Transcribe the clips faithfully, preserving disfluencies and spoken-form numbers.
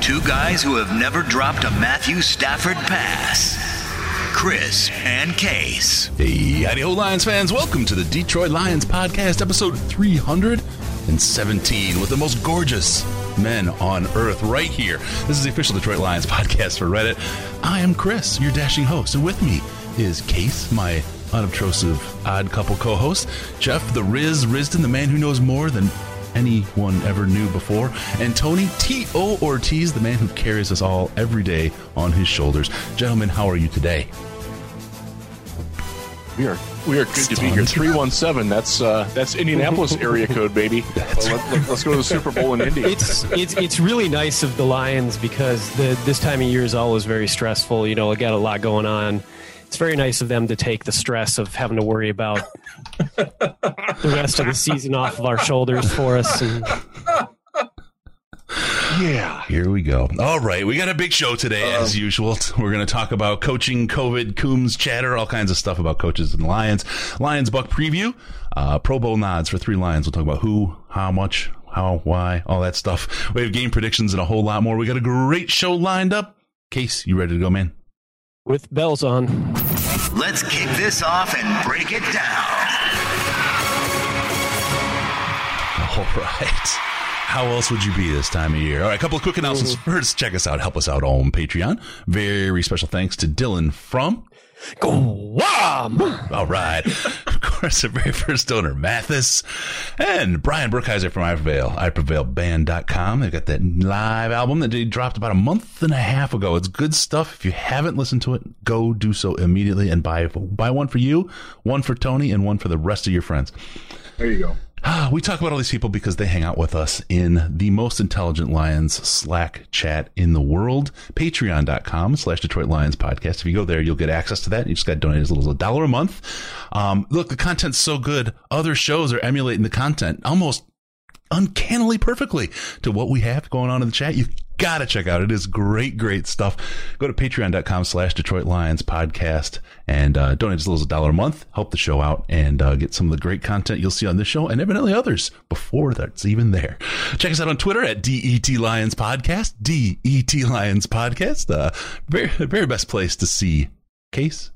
two guys who have never dropped a Matthew Stafford pass, Chris and Case. Hey, Idaho Lions fans, welcome to the Detroit Lions Podcast, episode three hundred seventeen, with the most gorgeous men on earth right here. This is the official Detroit Lions Podcast for Reddit. I am Chris, your dashing host, and with me is Case, my unobtrusive odd couple co-host, Jeff the Riz Risdon, the man who knows more than anyone ever knew before, and Tony T O Ortiz, the man who carries us all every day on his shoulders. Gentlemen, how are you today? We are we are good Stunned. to be here. three one seven, that's uh, that's Indianapolis area code, baby. Well, let, let's go to the Super Bowl in Indy. It's it's it's really nice of the Lions, because the this time of year is always very stressful. You know, I got a lot going on. It's very nice of them to take the stress of having to worry about the rest of the season off of our shoulders for us. And yeah, here we go. All right, we got a big show today, um, as usual. We're going to talk about coaching, COVID, Coombs, chatter, all kinds of stuff about coaches and Lions. Lions Buck preview, uh, Pro Bowl nods for three Lions. We'll talk about who, how much, how, why, all that stuff. We have game predictions and a whole lot more. We got a great show lined up. Case, you ready to go, man? With bells on. Let's kick this off and break it down. All right. How else would you be this time of year? All right, a couple of quick announcements. First, check us out. Help us out on Patreon. Very special thanks to Dylan from Guam. All right. Of course, the very first donor, Mathis. And Brian Brookheiser from I Prevail, i prevail band dot com. They've got that live album that they dropped about a month and a half ago. It's good stuff. If you haven't listened to it, go do so immediately and buy, buy one for you, one for Tony, and one for the rest of your friends. There you go. We talk about all these people because they hang out with us in the most intelligent Lions Slack chat in the world, patreon.com slash Detroit Lions podcast. If you go there, you'll get access to that. You just got to donate as little as a dollar a month. Um, look, the content's so good. Other shows are emulating the content almost uncannily perfectly to what we have going on in the chat. You got to check out. It is great, great stuff. Go to patreon.com slash Detroit Lions podcast and uh, donate as little as a dollar a month. Help the show out and uh, get some of the great content you'll see on this show and evidently others before that's even there. Check us out on Twitter at D E T Lions podcast, D E T Lions podcast. The uh, very, very best place to see Case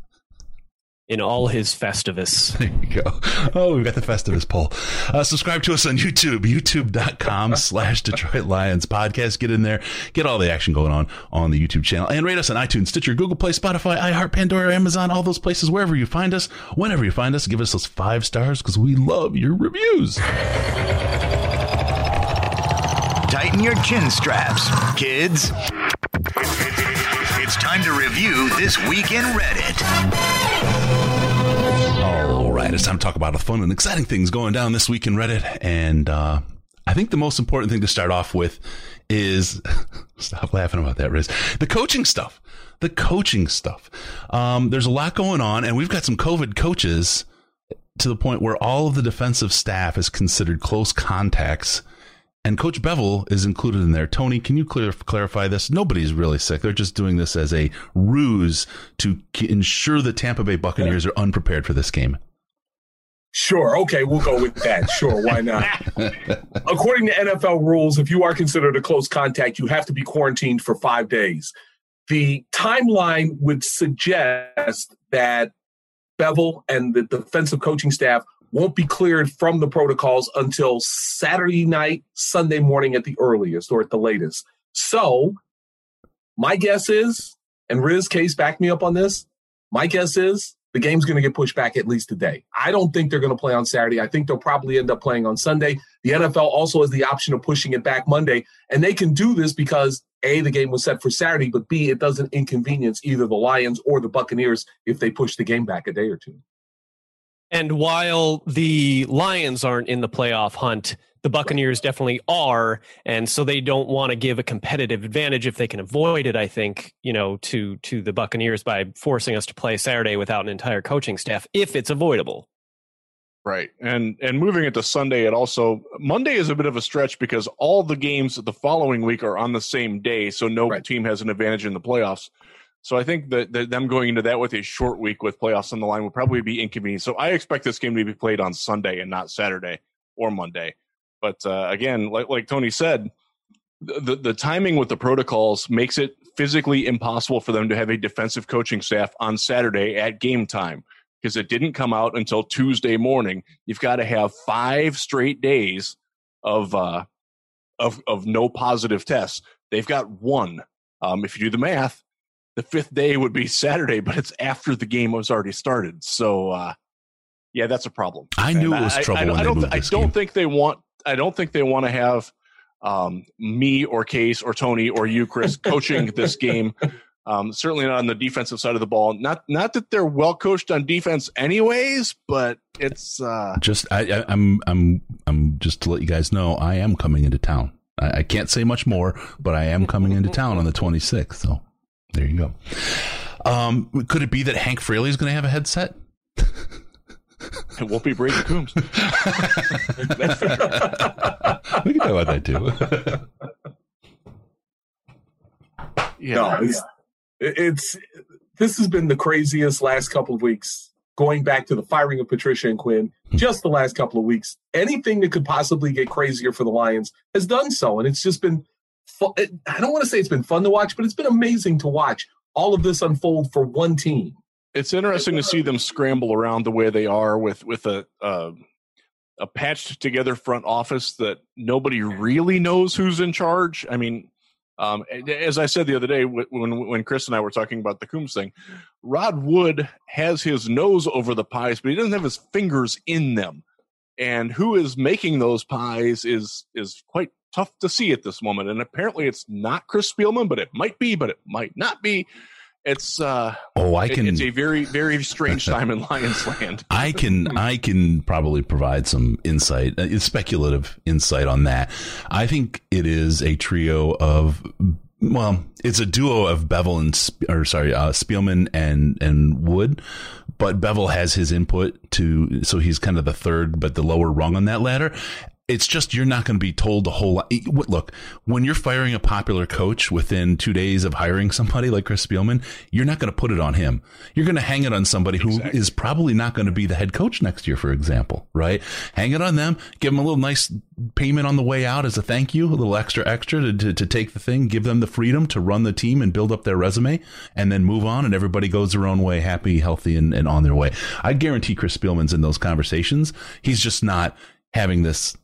in all his Festivus. There you go. Oh, we've got the Festivus poll. Uh, subscribe to us on YouTube, youtube.com slash Detroit Lions podcast. Get in there, get all the action going on on the YouTube channel, and rate us on iTunes, Stitcher, Google Play, Spotify, iHeart, Pandora, Amazon, all those places. Wherever you find us, whenever you find us, give us those five stars because we love your reviews. Tighten your chin straps, kids. It's time to review this week in Reddit. All right, it's time to talk about the fun and exciting things going down this week in Reddit. And uh, I think the most important thing to start off with is, stop laughing about that, Riz, the coaching stuff. The coaching stuff. Um, there's a lot going on, and we've got some COVID coaches to the point where all of the defensive staff is considered close contacts. And Coach Bevell is included in there. Tony, can you clear, clarify this? Nobody's really sick. They're just doing this as a ruse to ensure the Tampa Bay Buccaneers are unprepared for this game. Sure. Okay, we'll go with that. Sure, why not? According to N F L rules, if you are considered a close contact, you have to be quarantined for five days. The timeline would suggest that Bevell and the defensive coaching staff won't be cleared from the protocols until Saturday night, Sunday morning at the earliest or at the latest. So My guess is, and Riz, Case backed me up on this, my guess is the game's going to get pushed back at least a day. I don't think they're going to play on Saturday. I think they'll probably end up playing on Sunday. The N F L also has the option of pushing it back Monday, and they can do this because, A, the game was set for Saturday, but, B, it doesn't inconvenience either the Lions or the Buccaneers if they push the game back a day or two. And while the Lions aren't in the playoff hunt, the Buccaneers definitely are, and so they don't want to give a competitive advantage if they can avoid it, I think, you know, to to the Buccaneers by forcing us to play Saturday without an entire coaching staff, if it's avoidable. Right. And and moving it to Sunday, it also Monday is a bit of a stretch because all the games the following week are on the same day, so no right. team has an advantage in the playoffs. So I think that, that them going into that with a short week with playoffs on the line would probably be inconvenient. So I expect this game to be played on Sunday and not Saturday or Monday. But uh, again, like, like Tony said, the, the timing with the protocols makes it physically impossible for them to have a defensive coaching staff on Saturday at game time because it didn't come out until Tuesday morning. You've got to have five straight days of uh, of of no positive tests. They've got one. Um, if you do the math, the fifth day would be Saturday, but it's after the game was already started. So, uh, yeah, that's a problem. I and knew it was I, trouble. I, I, when I don't. They th- I don't game. think they want. I don't think they want to have um, me or Case or Tony or you, Chris, coaching this game. Um, certainly not on the defensive side of the ball. Not not that they're well coached on defense, anyways. But it's uh, just I, I, I'm I'm I'm just to let you guys know I am coming into town. I, I can't say much more, but I am coming into town on the twenty-sixth. So. There you go. Um, could it be that Hank Fraley is going to have a headset? It won't be Brayden Coombs. We can talk about that too. Yeah, no, it's, it's this has been the craziest last couple of weeks. Going back to the firing of Patricia and Quinn, just the last couple of weeks, anything that could possibly get crazier for the Lions has done so, and it's just been. I don't want to say it's been fun to watch, but it's been amazing to watch all of this unfold for one team. It's interesting to see them scramble around the way they are with with a uh, a patched together front office that nobody really knows who's in charge. I mean, um, as I said the other day when when Chris and I were talking about the Coombs thing, Rod Wood has his nose over the pies, but he doesn't have his fingers in them. And who is making those pies is is quite tough to see at this moment. And apparently it's not Chris Spielman, but it might be, but it might not be. It's uh, oh, I can. It, it's a very, very strange time in Lions land. I can I can probably provide some insight, it's speculative insight on that. I think it is a trio of, well, it's a duo of Bevell and, or sorry, uh, Spielman and and Wood. But Bevell has his input to, so he's kind of the third, but the lower rung on that ladder. It's just you're not going to be told the whole lot. Look, when you're firing a popular coach within two days of hiring somebody like Chris Spielman, you're not going to put it on him. You're going to hang it on somebody who exactly. is probably not going to be the head coach next year, for example, right? Hang it on them. Give them a little nice payment on the way out as a thank you, a little extra extra to, to, to take the thing, give them the freedom to run the team and build up their resume and then move on. And everybody goes their own way, happy, healthy, and, and on their way. I guarantee Chris Spielman's in those conversations. He's just not having this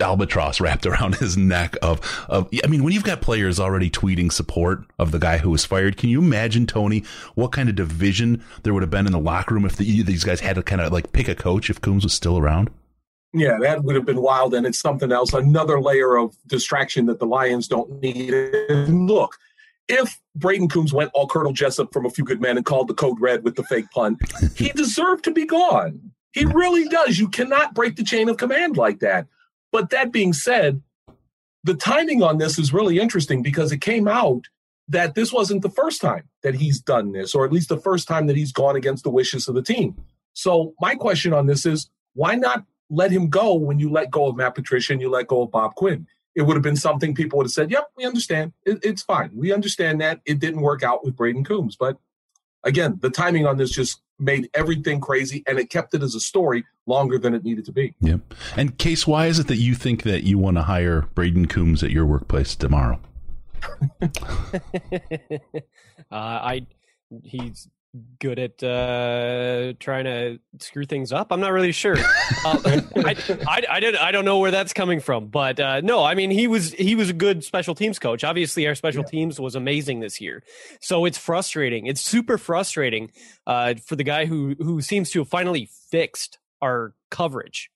albatross wrapped around his neck of of I mean, when you've got players already tweeting support of the guy who was fired, can you imagine, Tony, what kind of division there would have been in the locker room if the, these guys had to kind of like pick a coach if Coombs was still around? Yeah, that would have been wild, and it's something else, another layer of distraction that the Lions don't need. Look, if Brayden Coombs went all Colonel Jessup from A Few Good Men and called the code red with the fake pun, he deserved to be gone. He really does. You cannot break the chain of command like that. But that being said, the timing on this is really interesting because it came out that this wasn't the first time that he's done this, or at least the first time that he's gone against the wishes of the team. So my question on this is, why not let him go when you let go of Matt Patricia and you let go of Bob Quinn? It would have been something people would have said, yep, we understand. It, it's fine. We understand that it didn't work out with Brayden Coombs. But again, the timing on this just made everything crazy, and it kept it as a story longer than it needed to be. Yeah. And Case, why is it that you think that you want to hire Brayden Coombs at your workplace tomorrow? uh, I he's good at uh, trying to screw things up. I'm not really sure. Uh, I, I, I, did, I don't know where that's coming from, but uh, no, I mean, he was, he was a good special teams coach. Obviously our special yeah. teams was amazing this year. So it's frustrating. It's super frustrating uh, for the guy who, who seems to have finally fixed our coverage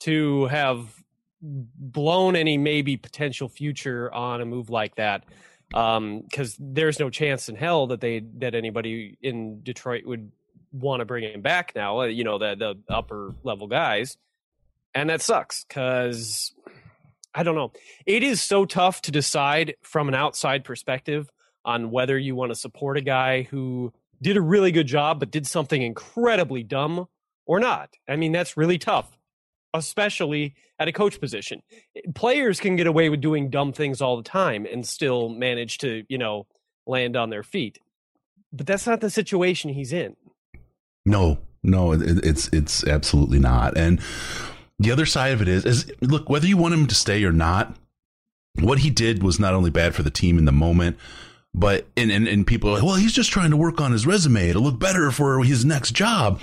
to have blown any maybe potential future on a move like that. Um, cause there's no chance in hell that they, that anybody in Detroit would want to bring him back now, you know, the, the upper level guys. And that sucks. Cause I don't know. It is so tough to decide from an outside perspective on whether you want to support a guy who did a really good job, but did something incredibly dumb or not. I mean, that's really tough, especially at a coach position. Players can get away with doing dumb things all the time and still manage to, you know, land on their feet. But that's not the situation he's in. No, no, it, it's it's absolutely not. And the other side of it is, is, look, whether you want him to stay or not, what he did was not only bad for the team in the moment, but and, and, and people are like, well, he's just trying to work on his resume to look better for his next job.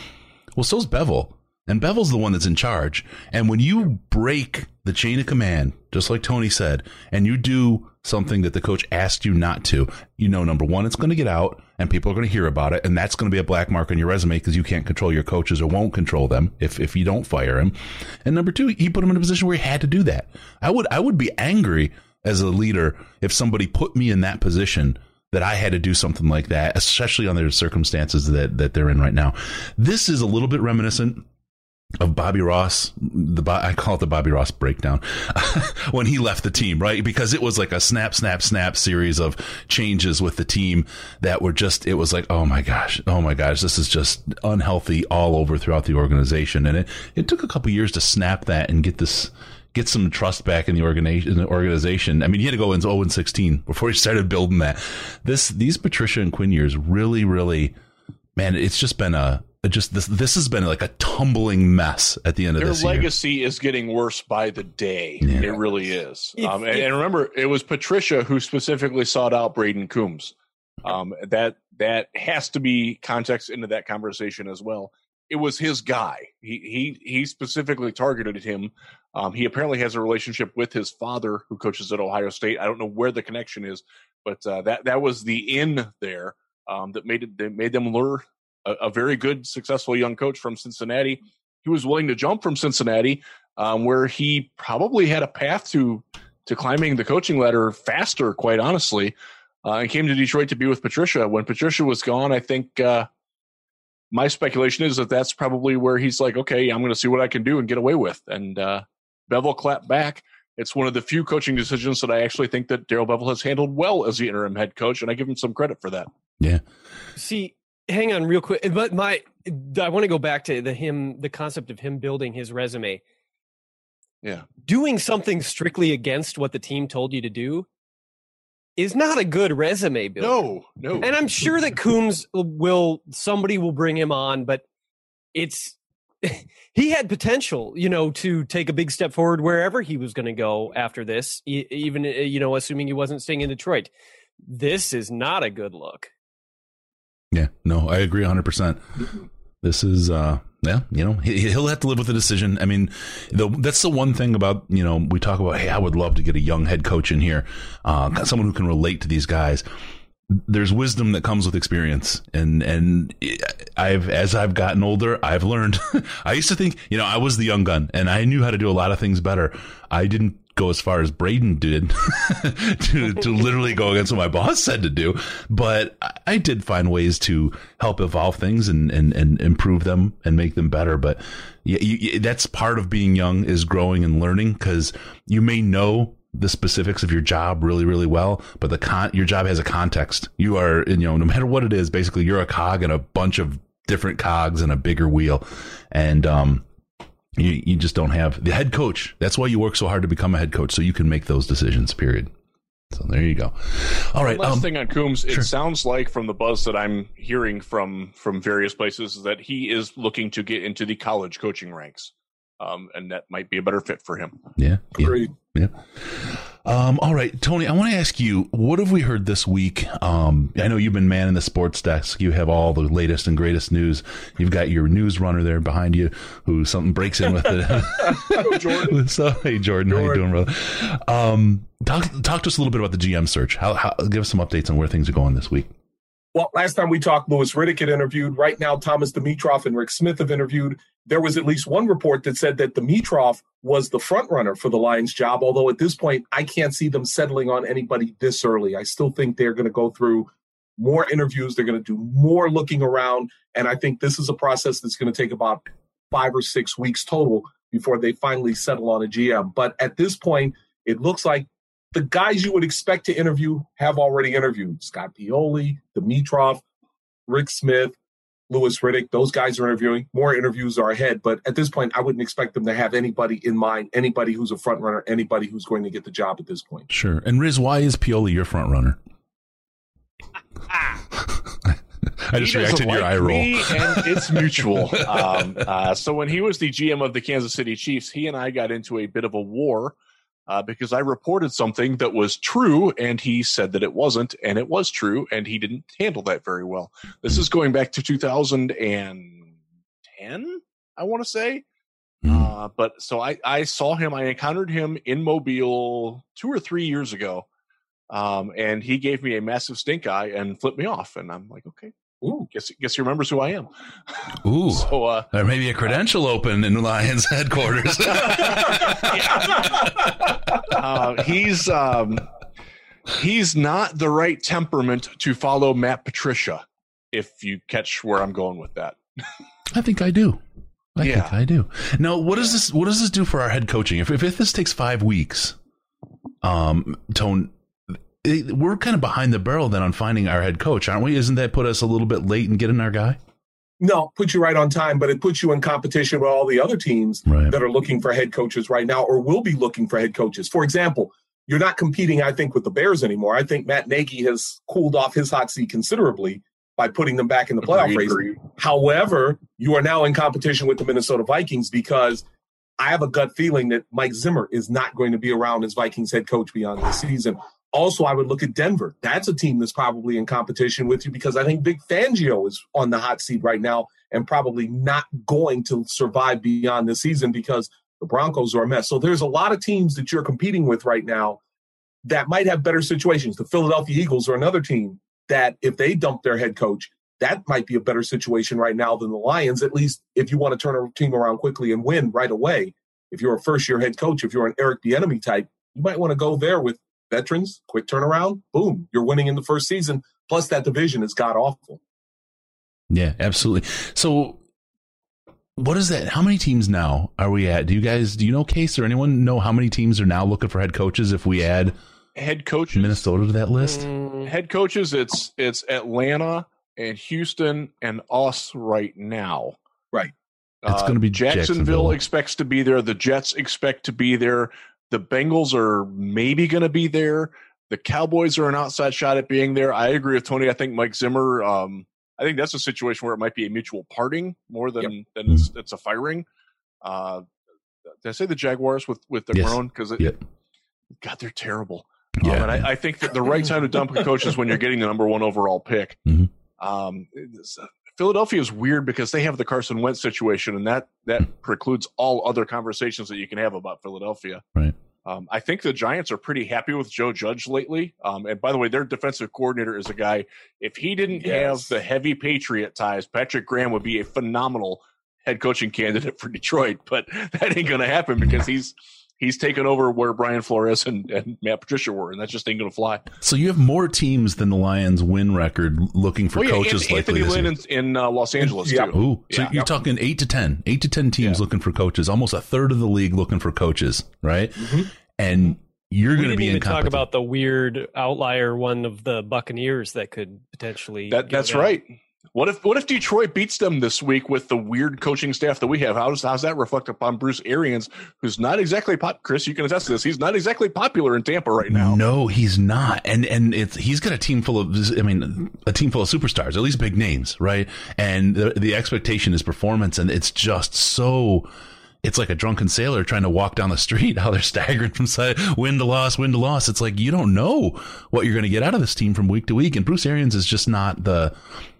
Well, so's Bevell. And Bevel's the one that's in charge. And when you break the chain of command, just like Tony said, and you do something that the coach asked you not to, you know, number one, it's going to get out and people are going to hear about it. And that's going to be a black mark on your resume because you can't control your coaches or won't control them if, if you don't fire him. And number two, he put him in a position where he had to do that. I would I would be angry as a leader if somebody put me in that position that I had to do something like that, especially under the circumstances that, that they're in right now. This is a little bit reminiscent of Bobby Ross, the I call it the Bobby Ross breakdown when he left the team, right? Because it was like a snap, snap, snap series of changes with the team that were just, it was like, oh my gosh, oh my gosh, this is just unhealthy all over throughout the organization. And it, it took a couple years to snap that and get this, get some trust back in the organization. I mean, he had to go into oh and sixteen before he started building that. This, these Patricia and Quinn years really, really, man, it's just been a, Just this, this has been like a tumbling mess at the end of Their this year. Their legacy is getting worse by the day. Yeah. It really is. Um, and, and remember, it was Patricia who specifically sought out Brayden Coombs. Um, that that has to be context into that conversation as well. It was his guy. He he he specifically targeted him. Um, he apparently has a relationship with his father, who coaches at Ohio State. I don't know where the connection is, but uh, that that was the in there um, that made it. That made them lure A, a very good, successful young coach from Cincinnati. He was willing to jump from Cincinnati, um, where he probably had a path to to climbing the coaching ladder faster, quite honestly, uh, and came to Detroit to be with Patricia. When Patricia was gone, I think uh, my speculation is that that's probably where he's like, okay, I'm going to see what I can do and get away with. And uh, Bevell clapped back. It's one of the few coaching decisions that I actually think that Darrell Bevell has handled well as the interim head coach, and I give him some credit for that. Yeah. See, hang on real quick, but my I want to go back to the him the concept of him building his resume. Yeah. Doing something strictly against what the team told you to do is not a good resume builder. No, no. And I'm sure that Coombs will somebody will bring him on, but it's he had potential, you know, to take a big step forward wherever he was going to go after this, even you know, assuming he wasn't staying in Detroit. This is not a good look. Yeah, no, I agree one hundred percent. This is, uh, yeah, you know, he, he'll have to live with the decision. I mean, the, that's the one thing about, you know, we talk about, hey, I would love to get a young head coach in here, uh, someone who can relate to these guys. There's wisdom that comes with experience. And, and I've, as I've gotten older, I've learned. I used to think, you know, I was the young gun and I knew how to do a lot of things better. I didn't go as far as Brayden did to, to literally go against what my boss said to do. But I did find ways to help evolve things and, and, and improve them and make them better. But yeah, you, that's part of being young is growing and learning, because you may know the specifics of your job really, really well, but the con- your job has a context. You are, you know, no matter what it is, basically you're a cog in a bunch of different cogs in a bigger wheel. And, um, You you just don't have the head coach. That's why you work so hard to become a head coach, so you can make those decisions, period. So there you go. All right. Last um, thing on Coombs, sure. It sounds like from the buzz that I'm hearing from, from various places that he is looking to get into the college coaching ranks. Um, and that might be a better fit for him. Yeah. Agreed. Yeah. yeah. Um, all right, Tony, I want to ask you, what have we heard this week? Um, I know you've been manning the sports desk. You have all the latest and greatest news. You've got your news runner there behind you who something breaks in with it. Hello, Jordan. So, hey, Jordan, Jordan, how you doing, brother? Um, talk, talk to us a little bit about the G M search. How, how, give us some updates on where things are going this week. Well, last time we talked, Louis Riddick had interviewed. Right now, Thomas Dimitroff and Rick Smith have interviewed. There was at least one report that said that Dimitroff was the frontrunner for the Lions job, although at this point, I can't see them settling on anybody this early. I still think they're going to go through more interviews. They're going to do more looking around, and I think this is a process that's going to take about five or six weeks total before they finally settle on a G M. But at this point, it looks like the guys you would expect to interview have already interviewed. Scott Pioli, Dimitroff, Rick Smith, Louis Riddick, those guys are interviewing. More interviews are ahead, but at this point, I wouldn't expect them to have anybody in mind, anybody who's a front runner, anybody who's going to get the job at this point. Sure. And Riz, why is Pioli your front runner? I just reacted to your eye roll. And it's mutual. um, uh, so when he was the G M of the Kansas City Chiefs, he and I got into a bit of a war. Uh, because I reported something that was true, and he said that it wasn't, and it was true, and he didn't handle that very well. This is going back to two thousand ten, I want to say. Mm. Uh, but so I, I saw him, I encountered him in Mobile two or three years ago, um, and he gave me a massive stink eye and flipped me off. And I'm like, okay. Ooh, guess guess he remembers who I am. Ooh, so uh, there may be a credential uh, open in Lions headquarters. uh, he's um, he's not the right temperament to follow Matt Patricia. If you catch where I'm going with that, I think I do. I yeah. think I do. Now, what does this? What does this do for our head coaching? If if, if this takes five weeks, um, Tone. It, we're kind of behind the barrel then on finding our head coach, aren't we? Isn't that put us a little bit late in getting our guy? No, put you right on time, but it puts you in competition with all the other teams right. that are looking for head coaches right now or will be looking for head coaches. For example, you're not competing, I think, with the Bears anymore. I think Matt Nagy has cooled off his hot seat considerably by putting them back in the playoff race. However, you are now in competition with the Minnesota Vikings because – I have a gut feeling that Mike Zimmer is not going to be around as Vikings head coach beyond this season. Also, I would look at Denver. That's a team that's probably in competition with you because I think Vic Fangio is on the hot seat right now and probably not going to survive beyond this season because the Broncos are a mess. So there's a lot of teams that you're competing with right now that might have better situations. The Philadelphia Eagles are another team that if they dump their head coach, that might be a better situation right now than the Lions, at least if you want to turn a team around quickly and win right away. If you're a first-year head coach, if you're an Eric Bieniemy type, you might want to go there with veterans, quick turnaround, boom, you're winning in the first season, plus that division is god-awful. Yeah, absolutely. So what is that? How many teams now are we at? Do you guys, do you know, Case, or anyone know how many teams are now looking for head coaches if we add head coach Minnesota to that list? Um, head coaches, it's it's Atlanta and Houston and us right now. Right. It's uh, going to be Jacksonville, Jacksonville expects to be there. The Jets expect to be there. The Bengals are maybe going to be there. The Cowboys are an outside shot at being there. I agree with Tony. I think Mike Zimmer, um, I think that's a situation where it might be a mutual parting more than, yep. than it's, it's a firing. Uh, did I say the Jaguars with, with their yes. own? Because yep. God, they're terrible. Yeah. Um, and I, I think that the right time to dump a coach is when you're getting the number one overall pick. Mm-hmm. Um, Philadelphia is weird because they have the Carson Wentz situation, and that that precludes all other conversations that you can have about Philadelphia. Right. Um, I think the Giants are pretty happy with Joe Judge lately. Um, and by the way, their defensive coordinator is a guy. If he didn't yes. have the heavy Patriot ties, Patrick Graham would be a phenomenal head coaching candidate for Detroit. But that ain't going to happen because he's he's taken over where Brian Flores and, and Matt Patricia were, and that just ain't going to fly. So you have more teams than the Lions' win record looking for oh, yeah, coaches and, likely Anthony Lynn in, in uh, Los Angeles, yeah. too. Ooh, so yeah. you're talking eight to ten, eight to ten teams yeah. looking for coaches, almost a third of the league looking for coaches, right? Mm-hmm. And you're going to be in talk about the weird outlier one of the Buccaneers that could potentially that, That's down. Right. What if what if Detroit beats them this week with the weird coaching staff that we have? How does how's that reflect upon Bruce Arians, who's not exactly pop? Chris, you can attest to this. He's not exactly popular in Tampa right now. No, he's not. And and it's he's got a team full of I mean a team full of superstars, at least big names, right? And the the expectation is performance, and it's just so it's like a drunken sailor trying to walk down the street, how they're staggering from side, win to loss, win to loss. It's like, you don't know what you're going to get out of this team from week to week. And Bruce Arians is just not the,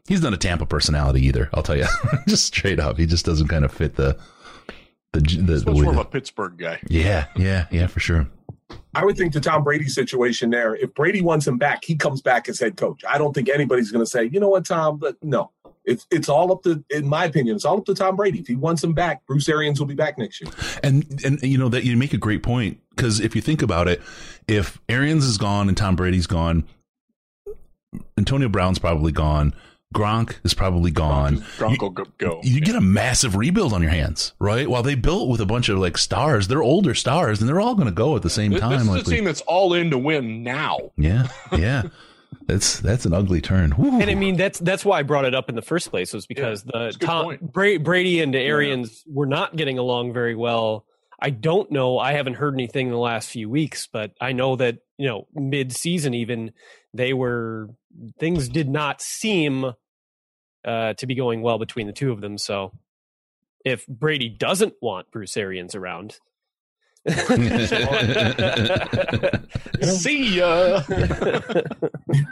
he's not a Tampa personality either. I'll tell you, just straight up. He just doesn't kind of fit the, the, the, the way. He's more of a Pittsburgh guy. Yeah. Yeah. Yeah, for sure. I would think the Tom Brady situation there, if Brady wants him back, he comes back as head coach. I don't think anybody's going to say, you know what, Tom, but no. It's it's all up to, in my opinion, it's all up to Tom Brady. If he wants him back, Bruce Arians will be back next year. And, and you know, that you make a great point, because if you think about it, if Arians is gone and Tom Brady's gone, Antonio Brown's probably gone. Gronk is probably gone. Gronk, Gronk you, will go. go. You yeah. get a massive rebuild on your hands, right? While they built with a bunch of like stars, they're older stars, and they're all going to go at the same this, time. This is like a we, team that's all in to win now. Yeah, yeah. That's that's an ugly turn. Woo. And I mean, that's that's why I brought it up in the first place, was because yeah, the Tom, Bra- Brady and Arians yeah. were not getting along very well. I don't know. I haven't heard anything in the last few weeks, but I know that, you know, mid-season even, they were things did not seem uh, to be going well between the two of them. So if Brady doesn't want Bruce Arians around, see ya.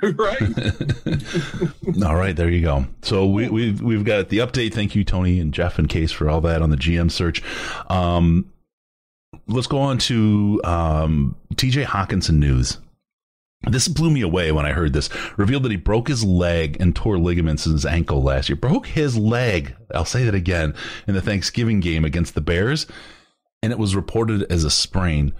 Right. All right, there you go. So we, we've we've got the update. Thank you, Tony and Jeff and Case, for all that on the G M search. Um, let's go on to um, T J Hawkinson news. This blew me away when I heard this. Revealed that he broke his leg and tore ligaments in his ankle last year. Broke his leg. I'll say that again. In the Thanksgiving game against the Bears. And it was reported as a sprain.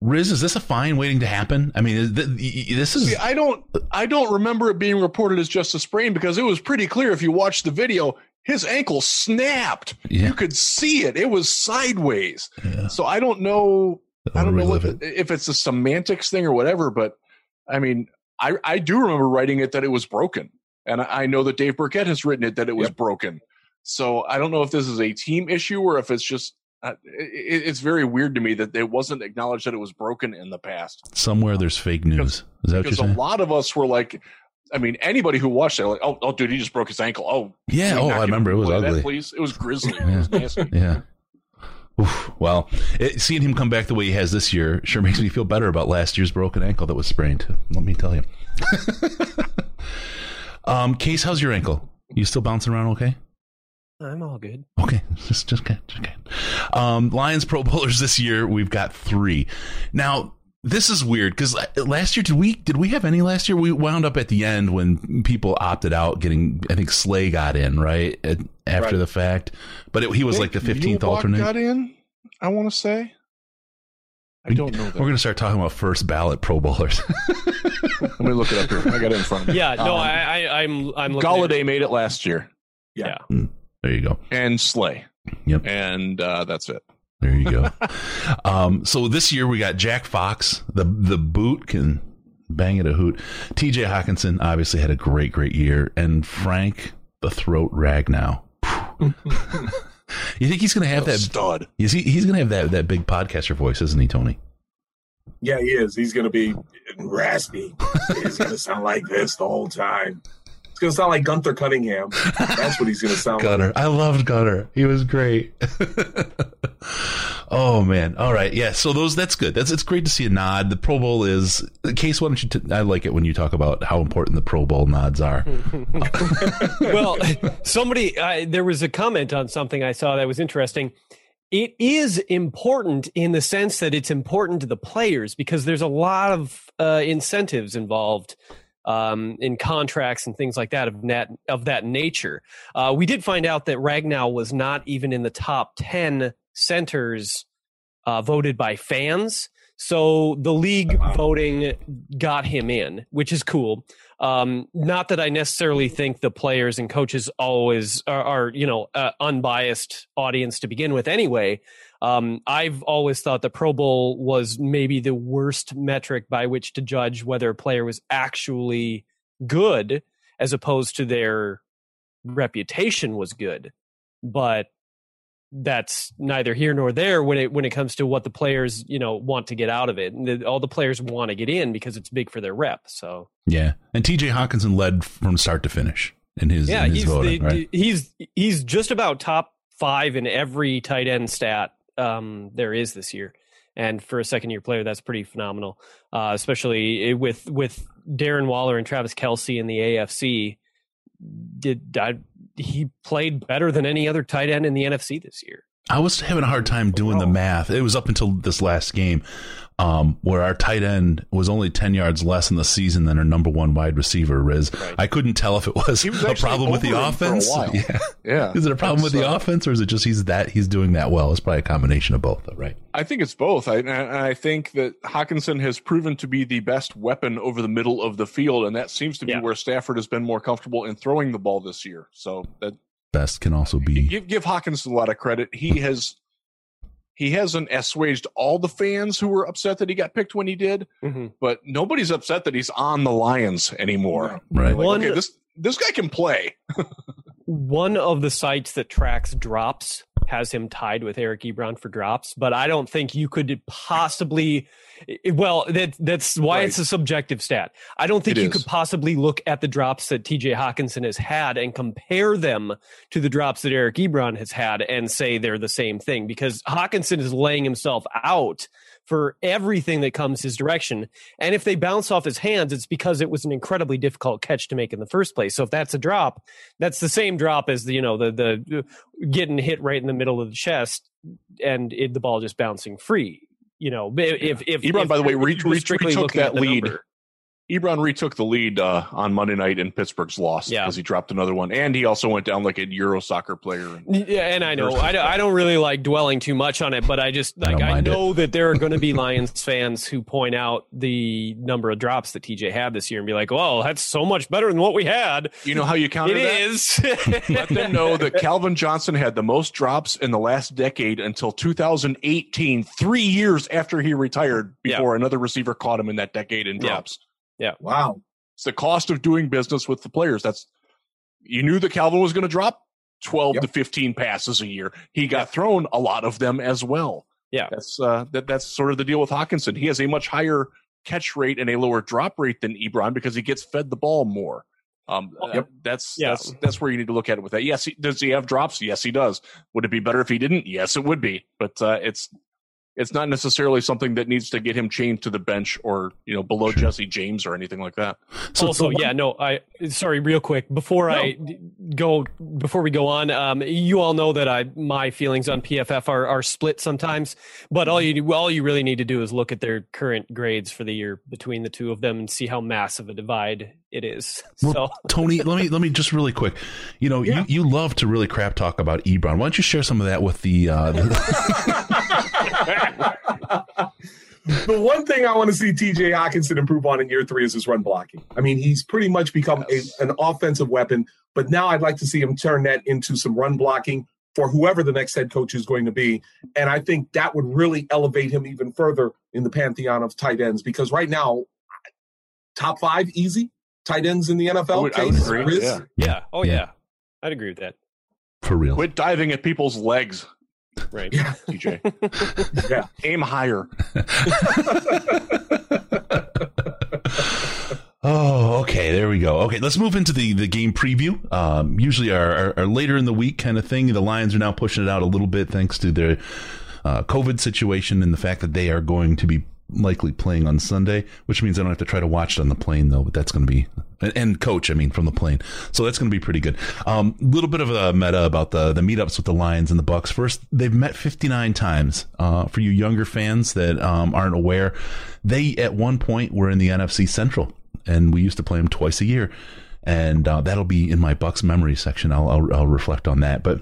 Riz, is this a fine waiting to happen? I mean, th- th- this is. See, I don't. I don't remember it being reported as just a sprain, because it was pretty clear if you watched the video. His ankle snapped. Yeah. You could see it. It was sideways. Yeah. So I don't know. I'll I don't know what, it. if it's a semantics thing or whatever. But I mean, I I do remember writing it that it was broken, and I, I know that Dave Burkett has written it that it was yep. broken. So I don't know if this is a team issue or if it's just. Uh, it, it's very weird to me that it wasn't acknowledged that it was broken in the past. Somewhere there's fake news. Is that what you're saying? Because a lot of us were like, I mean, anybody who watched it, like, oh, oh dude, he just broke his ankle. Oh, yeah. Oh, I remember. It was ugly. That, please? It was grisly. Yeah. It was nasty. Yeah. Oof. Well, it, seeing him come back the way he has this year sure makes me feel better about last year's broken ankle that was sprained. Let me tell you. um, Case, how's your ankle? You still bouncing around okay? I'm all good. Okay. Just, just good. Just good. Um, Lions Pro Bowlers this year, we've got three. Now, this is weird because last year, did we, did we have any last year? We wound up at the end when people opted out getting, I think Slay got in, right? After right. the fact. But it, he was like the fifteenth alternate. got in, I want to say. I don't know that. We're going to start talking about first ballot Pro Bowlers. Let me look it up here. I got it in front of me. Yeah. No, um, I, I, I'm, I'm looking. Galladay made it last year. Yeah. yeah. Mm. There you go. And Slay. Yep. And uh, that's it. There you go. um, so this year we got Jack Fox. The the boot can bang it a hoot. T J Hawkinson obviously had a great, great year. And Frank, the throat rag now. You think he's going to have that? Stud. Is he, he's going to have that, that big podcaster voice, isn't he, Tony? Yeah, he is. He's going to be raspy. He's going to sound like this the whole time. Gonna sound like Gunther Cunningham. That's what he's gonna sound Gunner. like. Gunner. I loved Gunner. He was great. Oh man. All right. Yeah. So those. That's good. That's. It's great to see a nod. The Pro Bowl is. Case, why don't you? T- I like it when you talk about how important the Pro Bowl nods are. Well, somebody. Uh, there was a comment on something I saw that was interesting. It is important in the sense that it's important to the players because there's a lot of uh, incentives involved. Um, in contracts and things like that of that, of that nature. Uh, we did find out that Ragnow was not even in the top ten centers uh, voted by fans. So the league voting got him in, which is cool. Um, not that I necessarily think the players and coaches always are, are you know, uh, unbiased audience to begin with anyway. Um, I've always thought the Pro Bowl was maybe the worst metric by which to judge whether a player was actually good as opposed to their reputation was good. But that's neither here nor there when it when it comes to what the players, you know, want to get out of it. And the, all the players want to get in because it's big for their rep. So yeah. And T J Hawkinson led from start to finish in his, yeah, in his he's voting. The, right? He's he's just about top five in every tight end stat um, there is this year. And for a second year player, that's pretty phenomenal, uh, especially with with Darren Waller and Travis Kelce in the A F C. Did I, he played better than any other tight end in the N F C this year. I was having a hard time doing the math. It was up until this last game um, where our tight end was only ten yards less in the season than our number one wide receiver, Riz. Right. I couldn't tell if it was, was a problem with the offense. Yeah. yeah. Is it a problem with so. the offense, or is it just he's that he's doing that well? It's probably a combination of both, though, right? I think it's both. I, and I think that Hockenson has proven to be the best weapon over the middle of the field, and that seems to be yeah. where Stafford has been more comfortable in throwing the ball this year. So that best can also be give give Hawkins a lot of credit. He has he hasn't assuaged all the fans who were upset that he got picked when he did, mm-hmm. but nobody's upset that he's on the Lions anymore. Right? Like, one, okay, this this guy can play. One of the sites that tracks drops has him tied with Eric Ebron for drops, but I don't think you could possibly. Well, that that's why right. it's a subjective stat. I don't think it you is. could possibly look at the drops that T J Hockenson has had and compare them to the drops that Eric Ebron has had and say they're the same thing, because Hockenson is laying himself out for everything that comes his direction. And if they bounce off his hands, it's because it was an incredibly difficult catch to make in the first place. So if that's a drop, that's the same drop as the, you know, the, the getting hit right in the middle of the chest and it, the ball just bouncing free. You know, if, yeah. if Ebron, if, by the way, re- retook that lead, number. Ebron retook the lead uh, on Monday night in Pittsburgh's loss because yeah. he dropped another one, and he also went down like a Euro soccer player. And, yeah, and I know I, I don't really like dwelling too much on it, but I just like I, I know it. that there are going to be Lions fans who point out the number of drops that T J had this year and be like, "Well, that's so much better than what we had." You know how you counter it that? Is let them know that Calvin Johnson had the most drops in the last decade until two thousand eighteen, three years after he retired, before yeah. another receiver caught him in that decade in drops. Yeah. Yeah. Wow. It's the cost of doing business with the players. That's you knew that Calvin was going to drop twelve yep. to fifteen passes a year. He got yep. thrown a lot of them as well. Yeah. That's uh, that that's sort of the deal with Hockenson. He has a much higher catch rate and a lower drop rate than Ebron because he gets fed the ball more. Um yep. that's yeah. that's that's where you need to look at it with that. Yes, he, does he have drops? Yes, he does. Would it be better if he didn't? Yes, it would be. But uh, it's It's not necessarily something that needs to get him chained to the bench or, you know, below sure. Jesse James or anything like that. So, also, so one, yeah, no, I sorry, real quick before no. I go before we go on, um, you all know that I my feelings on P F F are, are split sometimes, but all you all you really need to do is look at their current grades for the year between the two of them and see how massive a divide it is. Well, so Tony, let me let me just really quick, you know, yeah. you you love to really crap talk about Ebron. Why don't you share some of that with the? Uh, the The one thing I want to see T J Hockenson improve on in year three is his run blocking. I mean, he's pretty much become yes. a, an offensive weapon, but now I'd like to see him turn that into some run blocking for whoever the next head coach is going to be. And I think that would really elevate him even further in the pantheon of tight ends, because right now, top five easy tight ends in the N F L. I would, I would agree. Yeah. yeah. Oh, yeah. yeah. I'd agree with that. For real. Quit diving at people's legs. Right. Yeah. T J. yeah. Aim higher. Oh, okay. There we go. Okay. Let's move into the, the game preview. Um, usually our, our, our later in the week kind of thing. The Lions are now pushing it out a little bit thanks to their uh, COVID situation and the fact that they are going to be likely playing on Sunday, which means I don't have to try to watch it on the plane though, but that's going to be and, and coach, I mean, from the plane. So that's going to be pretty good. Um, little bit of a meta about the, the meetups with the Lions and the Bucks. First, they've met fifty-nine times, uh, for you younger fans that, um, aren't aware. They at one point were in the N F C Central and we used to play them twice a year. And, uh, that'll be in my Bucks memory section. I'll, I'll, I'll reflect on that, but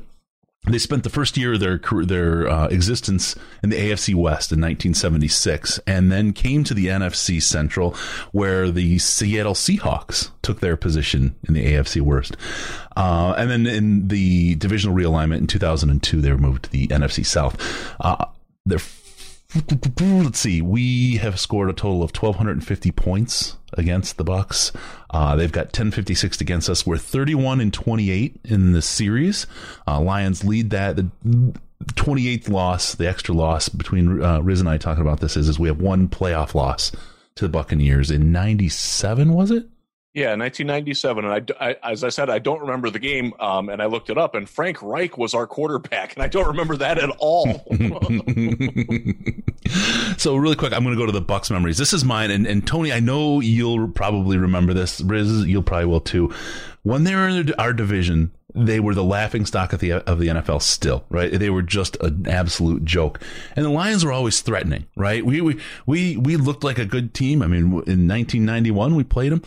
they spent the first year of their their uh, existence in the A F C West in nineteen seventy-six, and then came to the N F C Central, where the Seattle Seahawks took their position in the A F C West. Uh, and then in the divisional realignment in two thousand two, they were moved to the N F C South. Uh, they're Let's see. We have scored a total of one thousand two hundred fifty points against the Bucks. Uh, they've got one thousand fifty-six against us. We're thirty-one and twenty-eight in the series. Uh, Lions lead that. The twenty-eighth loss, the extra loss between uh, Riz and I talking about this is, is we have one playoff loss to the Buccaneers in ninety-seven, was it? Yeah, nineteen ninety-seven, and I, I, as I said, I don't remember the game, um, and I looked it up, and Frank Reich was our quarterback, and I don't remember that at all. So really quick, I'm going to go to the Bucs memories. This is mine, and, and Tony, I know you'll probably remember this. Riz, you'll probably will too. When they were in our division, they were the laughingstock of the of the N F L still, right? They were just an absolute joke. And the Lions were always threatening, right? We we we, we looked like a good team. I mean, in nineteen ninety-one, we played them.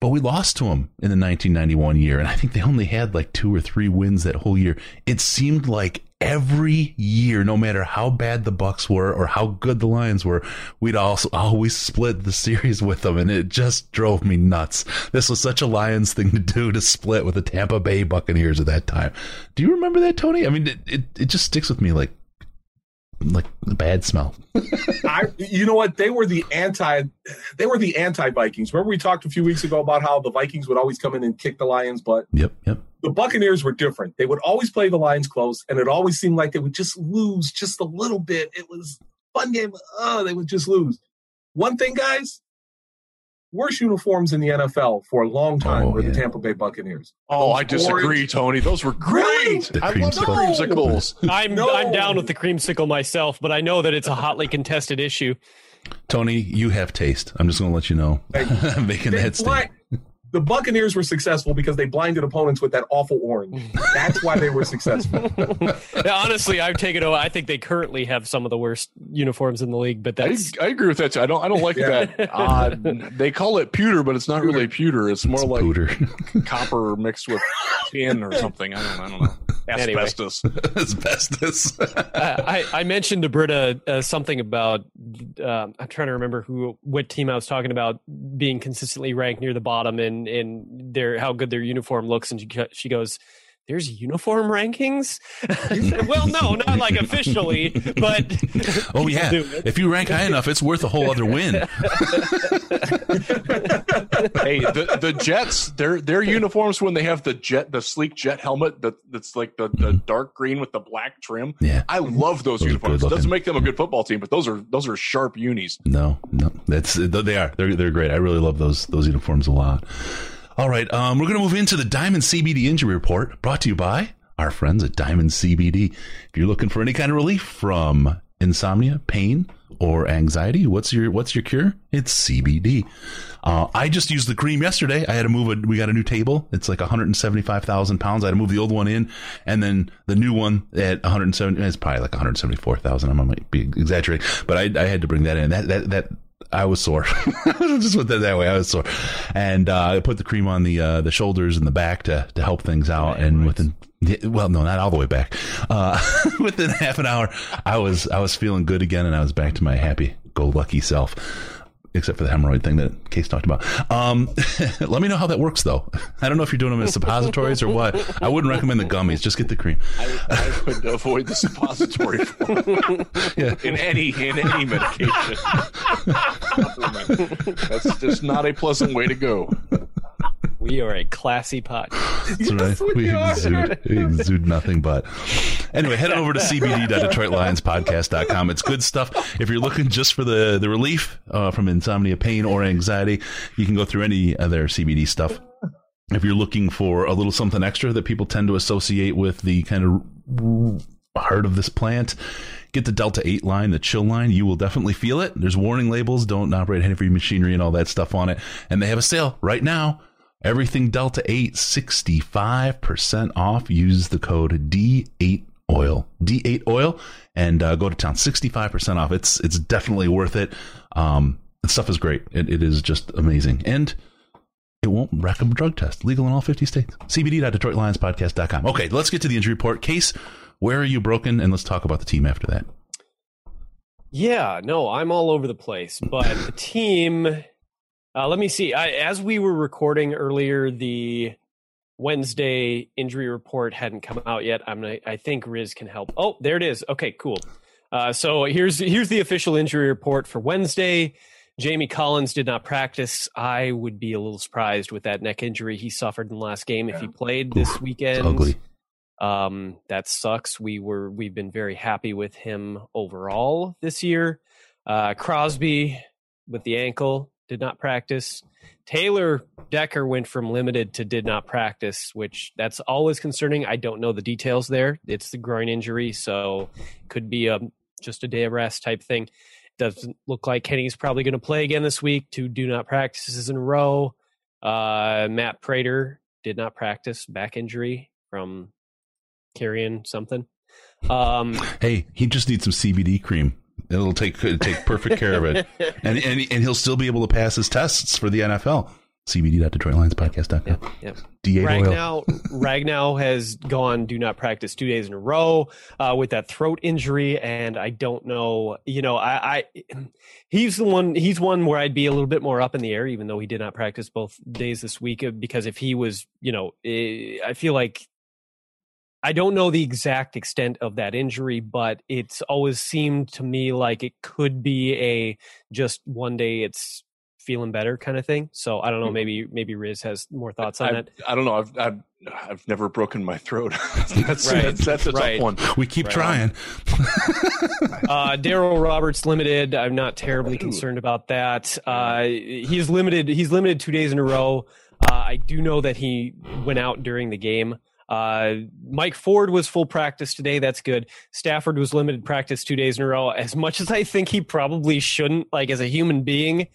But we lost to them in the nineteen ninety-one year, and I think they only had like two or three wins that whole year. It seemed like every year, no matter how bad the Bucs were or how good the Lions were, we'd also always split the series with them, and it just drove me nuts. This was such a Lions thing to do, to split with the Tampa Bay Buccaneers at that time. Do you remember that, Tony? I mean, it, it, it just sticks with me like like the bad smell. I, you know what? They were the anti, they were the anti Vikings. Remember we talked a few weeks ago about how the Vikings would always come in and kick the Lions' butt. Yep. Yep. The Buccaneers were different. They would always play the Lions close, and it always seemed like they would just lose just a little bit. It was a fun game. Oh, they would just lose. One thing, guys, worst uniforms in the N F L for a long time oh, were yeah. the Tampa Bay Buccaneers. Oh, those I disagree, orange. Tony. Those were great. The I love the creamsicles. I'm no. I'm down with the creamsicle myself, but I know that it's a hotly contested issue. Tony, you have taste. I'm just going to let you know. I'm making that statement. The Buccaneers were successful because they blinded opponents with that awful orange. That's why they were successful. Yeah, honestly, I've taken over. I think they currently have some of the worst uniforms in the league. But that's I, I agree with that too. I don't. I don't like yeah. that. Uh, they call it pewter, but it's not pewter. really pewter. It's more it's like pewter. Copper mixed with tin or something. I don't. I don't know. Asbestos. Anyway. Asbestos. uh, I, I mentioned to Britta uh, something about. Uh, I'm trying to remember who, what team I was talking about being consistently ranked near the bottom in in their how good their uniform looks, and she, she goes, "There's uniform rankings." Well, no, not like officially, but oh yeah, if you rank high enough, it's worth a whole other win. Hey, the, the Jets, their their uniforms when they have the jet, the sleek jet helmet that that's like the, the dark green with the black trim. Yeah, I love those, those uniforms. Doesn't make them a good football team, but those are those are sharp unis. No, no, that's they are they're they're great. I really love those those uniforms a lot. All right, um, we're going to move into the Diamond C B D Injury Report, brought to you by our friends at Diamond C B D. If you're looking for any kind of relief from insomnia, pain, or anxiety, what's your what's your cure? It's C B D. Uh, I just used the cream yesterday. I had to move a, we got a new table. It's like one hundred seventy-five thousand pounds. I had to move the old one in, and then the new one at one hundred seventy. It's probably like one hundred seventy-four thousand. I might be exaggerating, but I, I had to bring that in. That that that. I was sore. Just went that, that way. I was sore, and uh, I put the cream on the uh, the shoulders and the back to to help things out. Right, and right. within well, no, not all the way back. Uh, within half an hour, I was I was feeling good again, and I was back to my happy go lucky self, except for the hemorrhoid thing that Case talked about. Um, let me know how that works, though. I don't know if you're doing them as suppositories or what. I wouldn't recommend the gummies. Just get the cream. I, I would avoid the suppository form yeah. in any in any medication. That's just not a pleasant way to go. We are a classy podcast. That's yes, right. We, we exude, exude nothing but. Anyway, head over to c b d dot detroit lions podcast dot com. It's good stuff. If you're looking just for the, the relief uh, from insomnia, pain, or anxiety, you can go through any of their C B D stuff. If you're looking for a little something extra that people tend to associate with the kind of heart of this plant, get the Delta eight line, the chill line. You will definitely feel it. There's warning labels. Don't operate heavy machinery and all that stuff on it. And they have a sale right now. Everything Delta eight, sixty-five percent off. Use the code D eight oil. D eight oil and uh, go to town. sixty-five percent off. It's it's definitely worth it. Um, the stuff is great. It, it is just amazing. And it won't rack up a drug test. Legal in all fifty states. c b d dot detroit lions podcast dot com. Okay, let's get to the injury report. Case, where are you broken? And let's talk about the team after that. Yeah, no, I'm all over the place. But the team... Uh, let me see. I, as we were recording earlier, the Wednesday injury report hadn't come out yet. I'm gonna, I think Riz can help. Oh, there it is. Okay, cool. Uh, so here's here's the official injury report for Wednesday. Jamie Collins did not practice. I would be a little surprised with that neck injury he suffered in the last game. Yeah. If he played Oof, this weekend, ugly. Um, that sucks. We were we've been very happy with him overall this year. Uh, Crosby with the ankle. did not practice. Taylor Decker went from limited to did not practice, which that's always concerning. I don't know the details there. It's the groin injury, so could be a, just a day of rest type thing. Doesn't look like Kenny's probably going to play again this week. Two do not practices in a row. Uh, Matt Prater did not practice, back injury from carrying something. Um, hey, he just needs some C B D cream. It'll take it'll take perfect care of it, and, and and he'll still be able to pass his tests for the N F L. C B D dot Detroit Lions Podcast dot com. Yep, yep. Ragnow, Ragnow has gone do not practice two days in a row uh, with that throat injury, and I don't know. You know, I, I he's the one. He's one where I'd be a little bit more up in the air, even though he did not practice both days this week. Because if he was, you know, I feel like. I don't know the exact extent of that injury, but it's always seemed to me like it could be a just one day it's feeling better kind of thing. So I don't know. Maybe maybe Riz has more thoughts on I've, that. I don't know. I've I've, I've never broken my throat. that's, right. that's that's a right. tough one. We keep right. trying. uh, Daryl Roberts limited. I'm not terribly concerned about that. Uh, he's limited. He's limited two days in a row. Uh, I do know that he went out during the game. Uh, Mike Ford was full practice today. That's good. Stafford was limited practice two days in a row. As much as I think he probably shouldn't, like as a human being,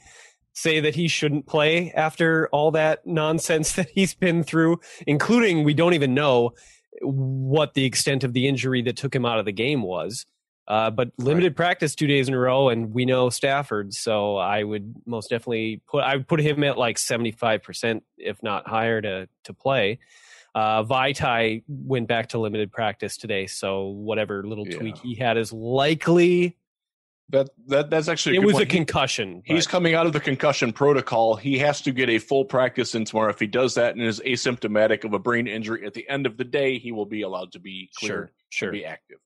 say that he shouldn't play after all that nonsense that he's been through, including we don't even know what the extent of the injury that took him out of the game was. Uh, but limited right. practice two days in a row, and we know Stafford. So I would most definitely put I would put him at like seventy-five percent, if not higher, to to play. Uh, Vitae went back to limited practice today, so whatever little yeah. tweak he had is likely that that that's actually a it good was point. a concussion. He, he's coming out of the concussion protocol. He has to get a full practice in tomorrow. If he does that and is asymptomatic of a brain injury at the end of the day, he will be allowed to be cleared sure, sure. to be active.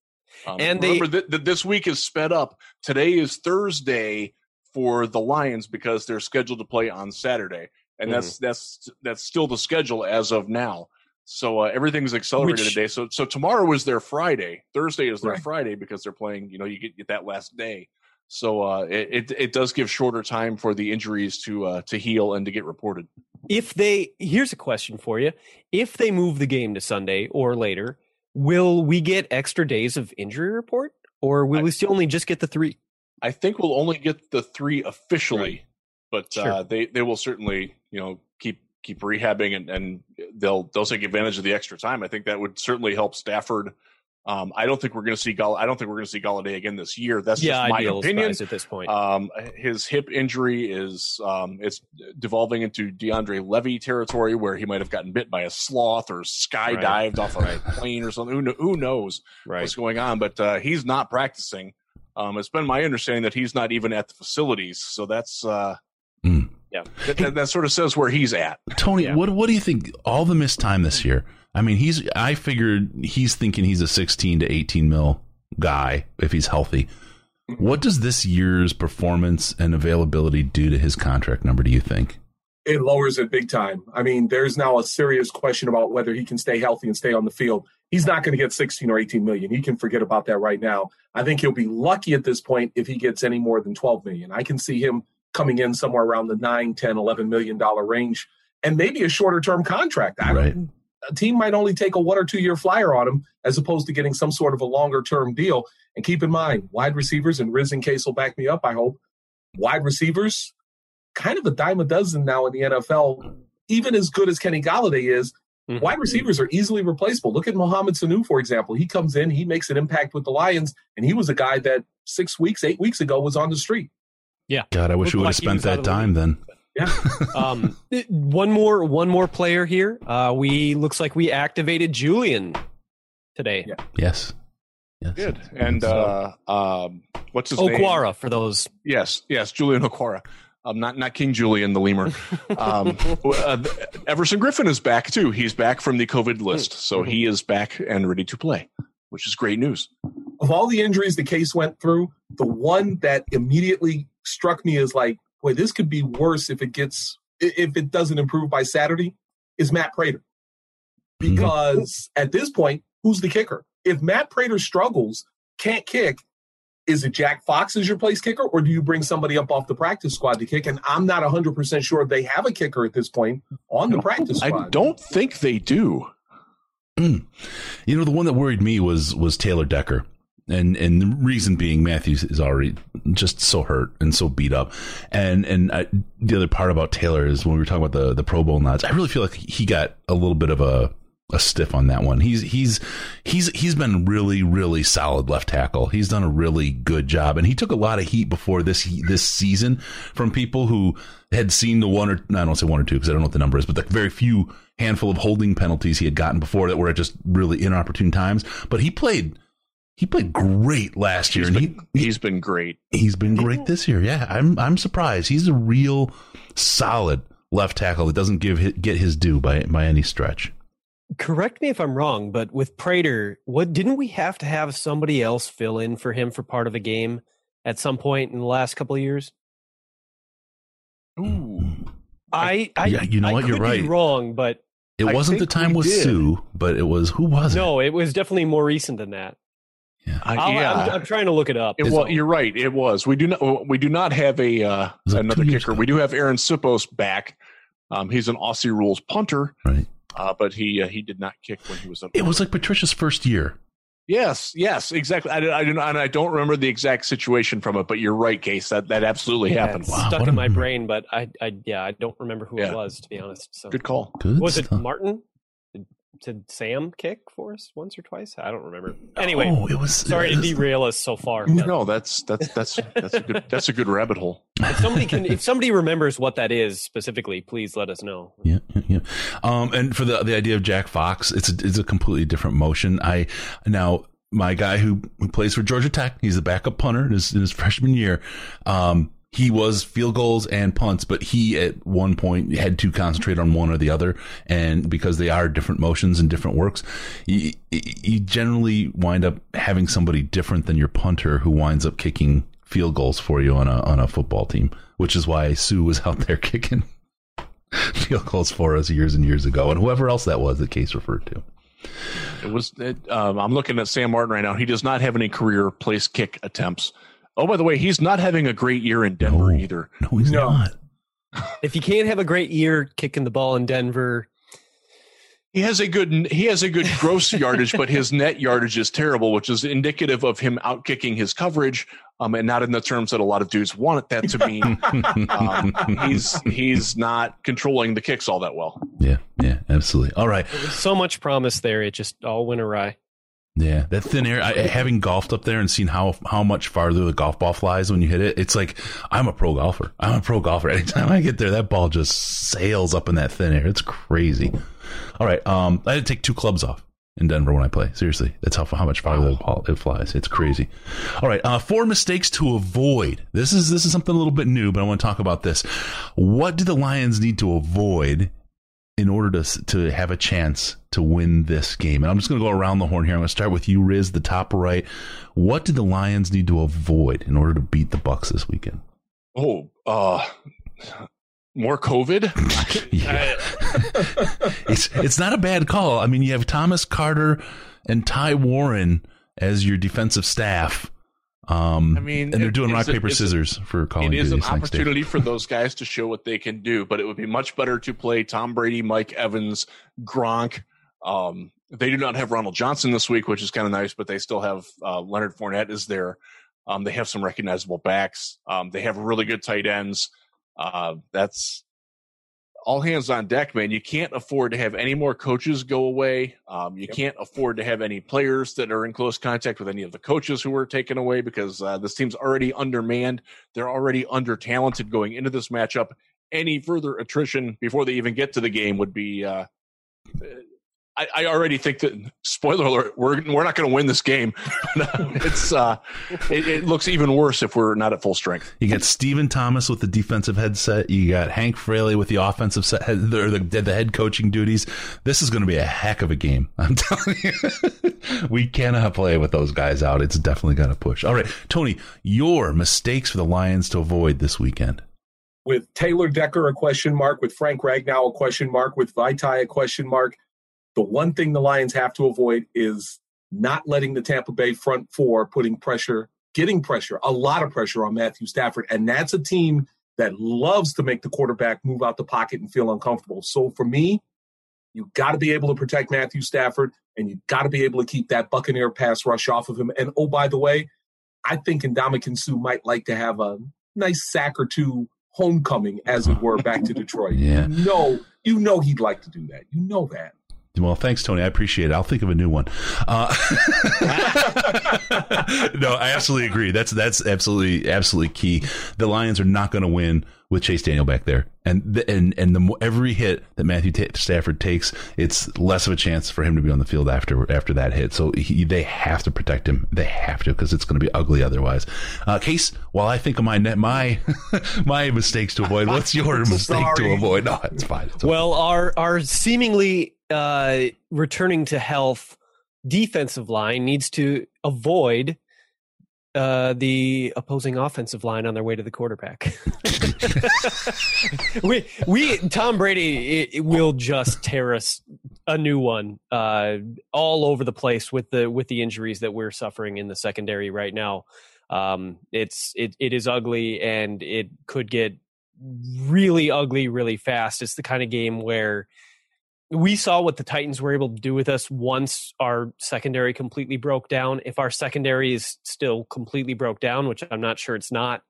Um, and remember they, that th- this week is sped up. Today is Thursday for the Lions because they're scheduled to play on Saturday, and mm. that's that's that's still the schedule as of now. So uh, everything's accelerated Which, today. So so tomorrow is their Friday. Thursday is their right. Friday because they're playing, you know, you get, get that last day. So uh, it, it it does give shorter time for the injuries to uh, to heal and to get reported. If they here's a question for you. If they move the game to Sunday or later, will we get extra days of injury report, or will I, we still only just get the three? I think we'll only get the three officially, right. but sure. uh, they they will certainly, you know, keep keep rehabbing and, and they'll they'll take advantage of the extra time. I think that would certainly help Stafford. Um, I don't think we're going to see Gall- I don't think we're going to see Galladay again this year. That's yeah, just my opinion at this point. Um, his hip injury is um, it's devolving into DeAndre Levy territory, where he might have gotten bit by a sloth or skydived right. off a plane or something. Who, who knows right. what's going on? But uh, he's not practicing. Um, it's been my understanding that he's not even at the facilities. So that's. Uh, mm. Yeah, that, that, that sort of says where he's at. Tony, yeah. what what do you think? All the missed time this year. I mean, he's. I figured he's thinking he's a sixteen to eighteen mil guy if he's healthy. What does this year's performance and availability do to his contract number, do you think? It lowers it big time. I mean, there's now a serious question about whether he can stay healthy and stay on the field. He's not going to get sixteen or eighteen million. He can forget about that right now. I think he'll be lucky at this point if he gets any more than twelve million. I can see him coming in somewhere around the nine, ten, eleven million dollars range, and maybe a shorter-term contract. I right. mean, a team might only take a one- or two-year flyer on him as opposed to getting some sort of a longer-term deal. And keep in mind, wide receivers, and Riz and Case will back me up, I hope, wide receivers, kind of a dime a dozen now in the N F L, even as good as Kenny Galladay is, mm-hmm. wide receivers are easily replaceable. Look at Mohamed Sanu, for example. He comes in, he makes an impact with the Lions, and he was a guy that six weeks, eight weeks ago was on the street. Yeah. God, I wish we would have spent that time then. Yeah. um, one more, one more player here. Uh, we looks like we activated Julian today. Yeah. Yes. Yes. Good. And uh, um, what's his Okwara, name? Okwara for those. Yes. Yes. Julian Okwara. Um, not not King Julian the lemur. Um, uh, Everson Griffin is back too. He's back from the COVID list, so he is back and ready to play, which is great news. Of all the injuries the Case went through, the one that immediately struck me as like, boy, this could be worse if it gets if it doesn't improve by Saturday, is Matt Prater. Because mm-hmm. at this point, who's the kicker? If Matt Prater struggles, can't kick, Is it Jack Fox as your place kicker, or do you bring somebody up off the practice squad to kick? And I'm not one hundred percent sure they have a kicker at this point on the practice squad. I don't think they do. Mm. You know, the one that worried me was was Taylor Decker. And and the reason being, Matthews is already just so hurt and so beat up. And and I, the other part about Taylor is when we were talking about the, the Pro Bowl nods, I really feel like he got a little bit of a, a stiff on that one. He's he's he's he's been really, really solid left tackle. He's done a really good job. And he took a lot of heat before this this season from people who had seen the one or no, I don't say one or two because I don't know what the number is, but the very few handful of holding penalties he had gotten before that were at just really inopportune times. But he played... He played great last year. He's and been, he, he's been great. He's been great this year. Yeah, I'm I'm surprised. He's a real solid left tackle that doesn't give his, get his due by by any stretch. Correct me if I'm wrong, but with Prater, what didn't we have to have somebody else fill in for him for part of a game at some point in the last couple of years? Ooh, I I yeah, you know I what? Could You're right. Be wrong, but it I wasn't the time with did. Sue, but it was who was it? No, it was definitely more recent than that. Yeah. I, yeah. I'm, I'm trying to look it up. It was, you're right. It was. We do not. We do not have a uh, another kicker. Ago? We do have Aaron Sippos back. Um, he's an Aussie rules punter, right? Uh, but he uh, he did not kick when he was up. It was like Patricia's first year. Yes. Yes. Exactly. I, I do not. And I don't remember the exact situation from it. But you're right, Case. That that absolutely yeah, happened. It's wow, stuck in my remember. brain, but I, I yeah, I don't remember who yeah. it was, to be honest. So good call. Good was stuff. It Martin? Did Sam kick for us once or twice? I don't remember. Anyway, oh, it was, sorry it was, to derail us so far. No, that's that's that's that's a good that's a good rabbit hole. If somebody can, if somebody remembers what that is specifically, please let us know. Yeah, yeah. Um, and for the the idea of Jack Fox, it's a, it's a completely different motion. I now my guy who, who plays for Georgia Tech, he's a backup punter in his, in his freshman year. Um, He was field goals and punts, but he at one point had to concentrate on one or the other. And because they are different motions and different works, you, you generally wind up having somebody different than your punter who winds up kicking field goals for you on a on a football team, which is why Sue was out there kicking field goals for us years and years ago. And whoever else that was that Case referred to. It was. It, um, I'm looking at Sam Martin right now. He does not have any career place kick attempts. Oh, by the way, he's not having a great year in Denver no, either. No, he's no. not. If you can't have a great year kicking the ball in Denver, he has a good he has a good gross yardage, but his net yardage is terrible, which is indicative of him outkicking his coverage, um, and not in the terms that a lot of dudes want that to mean. um, he's he's not controlling the kicks all that well. Yeah, yeah, absolutely. All right, there was so much promise there, it just all went awry. Yeah, that thin air, I, having golfed up there and seen how how much farther the golf ball flies when you hit it, it's like, I'm a pro golfer. I'm a pro golfer. Anytime I get there, that ball just sails up in that thin air. It's crazy. All right, um, I had to take two clubs off in Denver when I play. Seriously, that's how how much farther the ball it flies. It's crazy. All right, uh, four mistakes to avoid. This is this is something a little bit new, but I want to talk about this. What do the Lions need to avoid in order to to have a chance to win this game? And I'm just going to go around the horn here. I'm going to start with you, Riz, the top right. What do the Lions need to avoid in order to beat the Bucs this weekend? Oh, uh, more COVID. Yeah. I, it's it's not a bad call. I mean, you have Thomas Carter and Ty Warren as your defensive staff. Um, I mean, and they're doing rock, a, paper, scissors a, for calling. It is an opportunity for those guys to show what they can do, but it would be much better to play Tom Brady, Mike Evans, Gronk. Um, they do not have Ronald Johnson this week, which is kind of nice, but they still have uh, Leonard Fournette is there. Um, they have some recognizable backs. Um, they have really good tight ends. Uh, that's all hands on deck, man. You can't afford to have any more coaches go away. Um, you yep. can't afford to have any players that are in close contact with any of the coaches who were taken away, because uh, this team's already undermanned. They're already under-talented going into this matchup. Any further attrition before they even get to the game would be uh, – I, I already think that – spoiler alert, we're, we're not going to win this game. it's uh, it, it looks even worse if we're not at full strength. You got Stephen Thomas with the defensive headset. You got Hank Fraley with the offensive set, the, the, the head coaching duties. This is going to be a heck of a game, I'm telling you. We cannot play with those guys out. It's definitely going to push. All right, Tony, your mistakes for the Lions to avoid this weekend. With Taylor Decker a question mark, with Frank Ragnow a question mark, with Vitae a question mark. The one thing the Lions have to avoid is not letting the Tampa Bay front four putting pressure, getting pressure, a lot of pressure on Matthew Stafford. And that's a team that loves to make the quarterback move out the pocket and feel uncomfortable. So for me, you got to be able to protect Matthew Stafford, and you got to be able to keep that Buccaneer pass rush off of him. And, oh, by the way, I think Ndamukong Suh might like to have a nice sack or two homecoming, as it were, back to Detroit. Yeah. You know, you know he'd like to do that. You know that. Well, thanks, Tony. I appreciate it. I'll think of a new one. Uh, no, I absolutely agree. That's that's absolutely absolutely key. The Lions are not going to win with Chase Daniel back there, and the, and and the every hit that Matthew T- Stafford takes, it's less of a chance for him to be on the field after after that hit. So he, they have to protect him. They have to, because it's going to be ugly otherwise. Uh, Case, while I think of my my my mistakes to avoid, what's your mistake to avoid? No, it's fine. It's fine. Well, our our seemingly uh, returning to health defensive line needs to avoid uh, the opposing offensive line on their way to the quarterback. we, we, Tom Brady it, it will just tear us a new one uh, all over the place with the, with the injuries that we're suffering in the secondary right now. Um, it's, it, it is ugly, and it could get really ugly really fast. It's the kind of game where we saw what the Titans were able to do with us once our secondary completely broke down. If our secondary is still completely broke down, which I'm not sure it's not,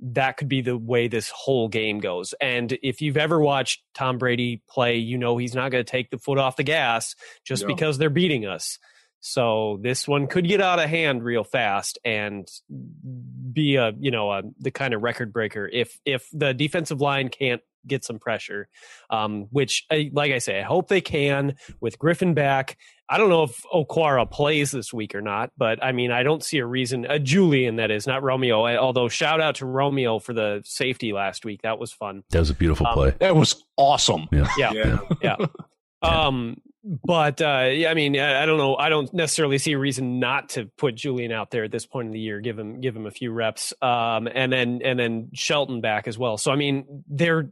that could be the way this whole game goes. And if you've ever watched Tom Brady play, you know he's not going to take the foot off the gas just no. because they're beating us. So this one could get out of hand real fast and be a, you know, a, the kind of record breaker if if the defensive line can't get some pressure, um, which, I, like I say, I hope they can with Griffin back. I don't know if Okwara plays this week or not, but I mean, I don't see a reason. Uh, Julian, that is, not Romeo. I, although shout out to Romeo for the safety last week. That was fun. That was a beautiful um, play. That was awesome. Yeah. Yeah. Yeah. yeah. yeah. Um, But, uh, yeah, I mean, I don't know. I don't necessarily see a reason not to put Julian out there at this point in the year, give him give him a few reps, um, and then and then Shelton back as well. So, I mean, they're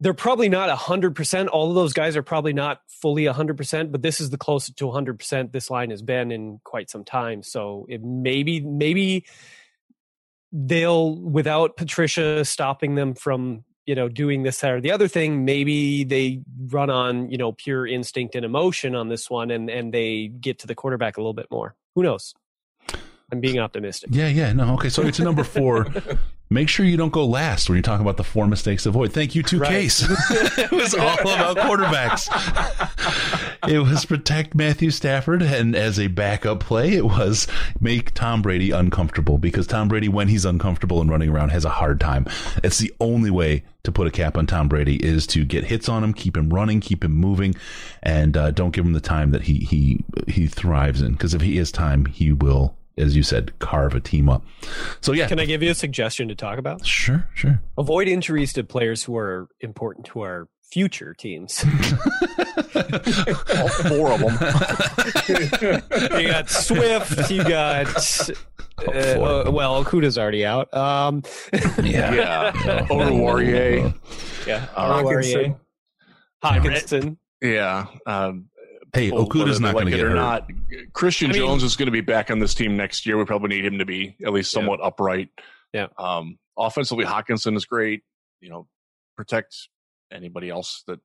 they're probably not one hundred percent. All of those guys are probably not fully one hundred percent, but this is the closest to one hundred percent this line has been in quite some time. So it maybe maybe they'll, without Patricia stopping them from, you know, doing this, that, or the other thing, maybe they run on, you know, pure instinct and emotion on this one, and, and they get to the quarterback a little bit more. Who knows? I'm being optimistic. Yeah, yeah, no, okay, so it's number four. Make sure you don't go last when you're talking about the four mistakes to avoid. Thank you to right. Case. It was all about quarterbacks. It was protect Matthew Stafford, and as a backup play, it was make Tom Brady uncomfortable, because Tom Brady, when he's uncomfortable and running around, has a hard time. It's the only way to put a cap on Tom Brady, is to get hits on him, keep him running, keep him moving, and uh, don't give him the time that he he he thrives in, because if he has time, he will, as you said, carve a team up. So, yeah. Can I give you a suggestion to talk about? Sure, sure. Avoid injuries to players who are important to our future teams. All four of them. You got Swift. You got, uh, uh, well, Okuda's already out. Um, yeah. yeah. Oruwariye. Yeah. Oruwariye. Hockenson. Yeah. Um, Hey, Okuda's not going to get hurt. Not. Christian I mean, Jones is going to be back on this team next year. We probably need him to be at least somewhat yeah. upright. Yeah. Um, offensively, Hockenson is great. You know, protect anybody else that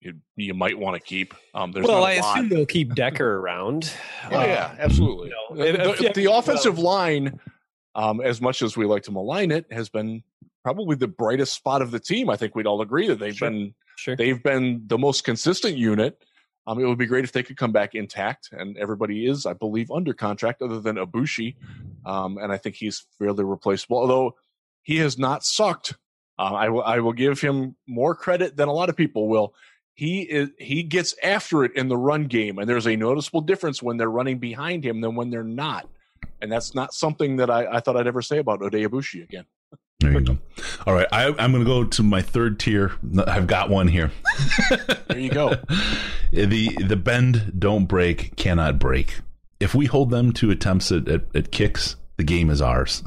you, you might want to keep. Um, there's well, not I lot. assume they'll keep Decker around. yeah, uh, yeah, absolutely. You know, if, the, if, the offensive well, line, um, as much as we like to malign it, has been probably the brightest spot of the team. I think we'd all agree that they've sure, been sure. they've been the most consistent unit. Um, it would be great if they could come back intact, and everybody is, I believe, under contract other than Ibushi, um, and I think he's fairly replaceable, although he has not sucked. Uh, I, w- I will give him more credit than a lot of people will. He is he gets after it in the run game, and there's a noticeable difference when they're running behind him than when they're not, and that's not something that I, I thought I'd ever say about Ode Ibushi again. There you go. All right, I, I'm going to go to my third tier. I've got one here. There you go. The the bend, don't break, cannot break. If we hold them to attempts at, at, at kicks The game is ours.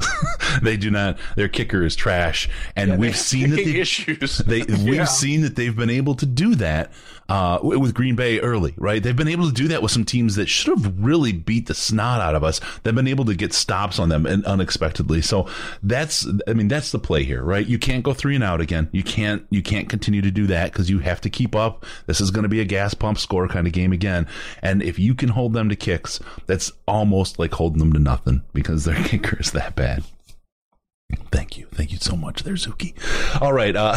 They do not. Their kicker is trash, and yeah, we've seen that they, issues. They, yeah. We've seen that they've been able to do that uh, with Green Bay early, right? They've been able to do that with some teams that should have really beat the snot out of us. They've been able to get stops on them and unexpectedly. So that's, I mean, that's the play here, right? You can't go three and out again. You can't. You can't continue to do that because you have to keep up. This is going to be a gas pump score kind of game again. And if you can hold them to kicks, that's almost like holding them to nothing because they're. Kicker is that bad. Thank you. Thank you so much there, Zuki. All right. Uh,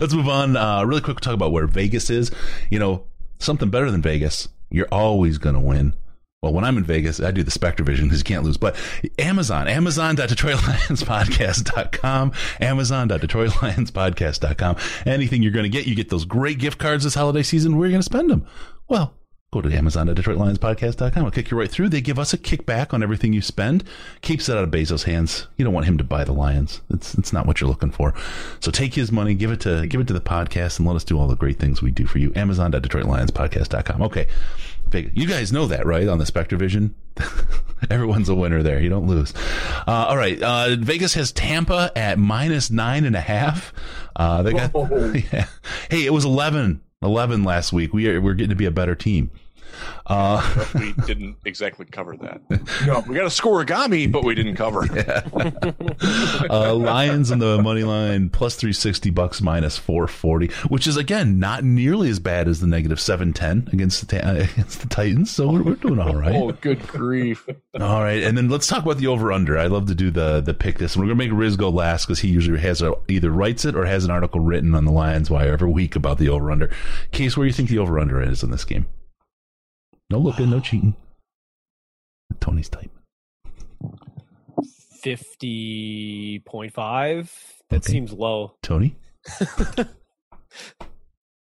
let's move on. Uh, really quick, we'll talk about where Vegas is. You know, something better than Vegas. You're always going to win. Well, when I'm in Vegas, I do the Spectre Vision because you can't lose. But Amazon, amazon dot detroit lions podcast dot com, amazon dot detroit lions podcast dot com. Anything you're going to get, you get those great gift cards this holiday season. Where are you going to spend them? Well, go to amazon dot detroit lions podcast dot com. I'll kick you right through. They give us a kickback on everything you spend. Keeps it out of Bezos' hands. You don't want him to buy the Lions. It's it's not what you're looking for. So take his money, give it to give it to the podcast, and let us do all the great things we do for you. amazon dot detroit lions podcast dot com. Okay. You guys know that, right? On the Spectre Vision. Everyone's a winner there. You don't lose. Uh, all right. Uh, Vegas has Tampa at minus nine and a half. Uh, they got, yeah. Hey, it was eleven, eleven last week. We are, we're getting to be a better team. Uh, we didn't exactly cover that. No, we got a scoregami, but we didn't cover. Yeah. uh, Lions on the money line plus three sixty, Bucks minus four forty, which is again not nearly as bad as the negative seven ten against the uh, against the Titans. So we're, we're doing all right. Oh, good grief! All right, and then let's talk about the over under. I love to do the the pick this. We're gonna make Riz go last because he usually has a, either writes it or has an article written on the Lions Wire every week about the over under. Case, where do you think the over under is in this game? No looking, no cheating. Tony's typing. fifty point five. That okay. Seems low. Tony?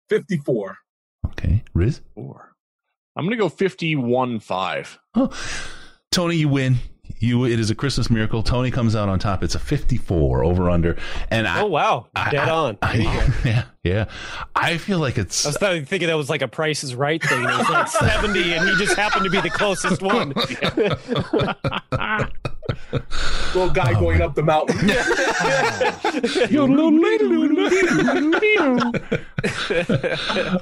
fifty-four. Okay. Riz? Four. I'm going to go fifty-one point five. Oh. Tony, you win. You, it is a Christmas miracle. Tony comes out on top. It's a fifty-four over under. And I, oh wow, dead I, on. I, I, yeah, yeah. I feel like it's. I was thinking that was like a Price is Right thing. It was like seventy, and he just happened to be the closest one. Little guy oh, going man. Up the mountain.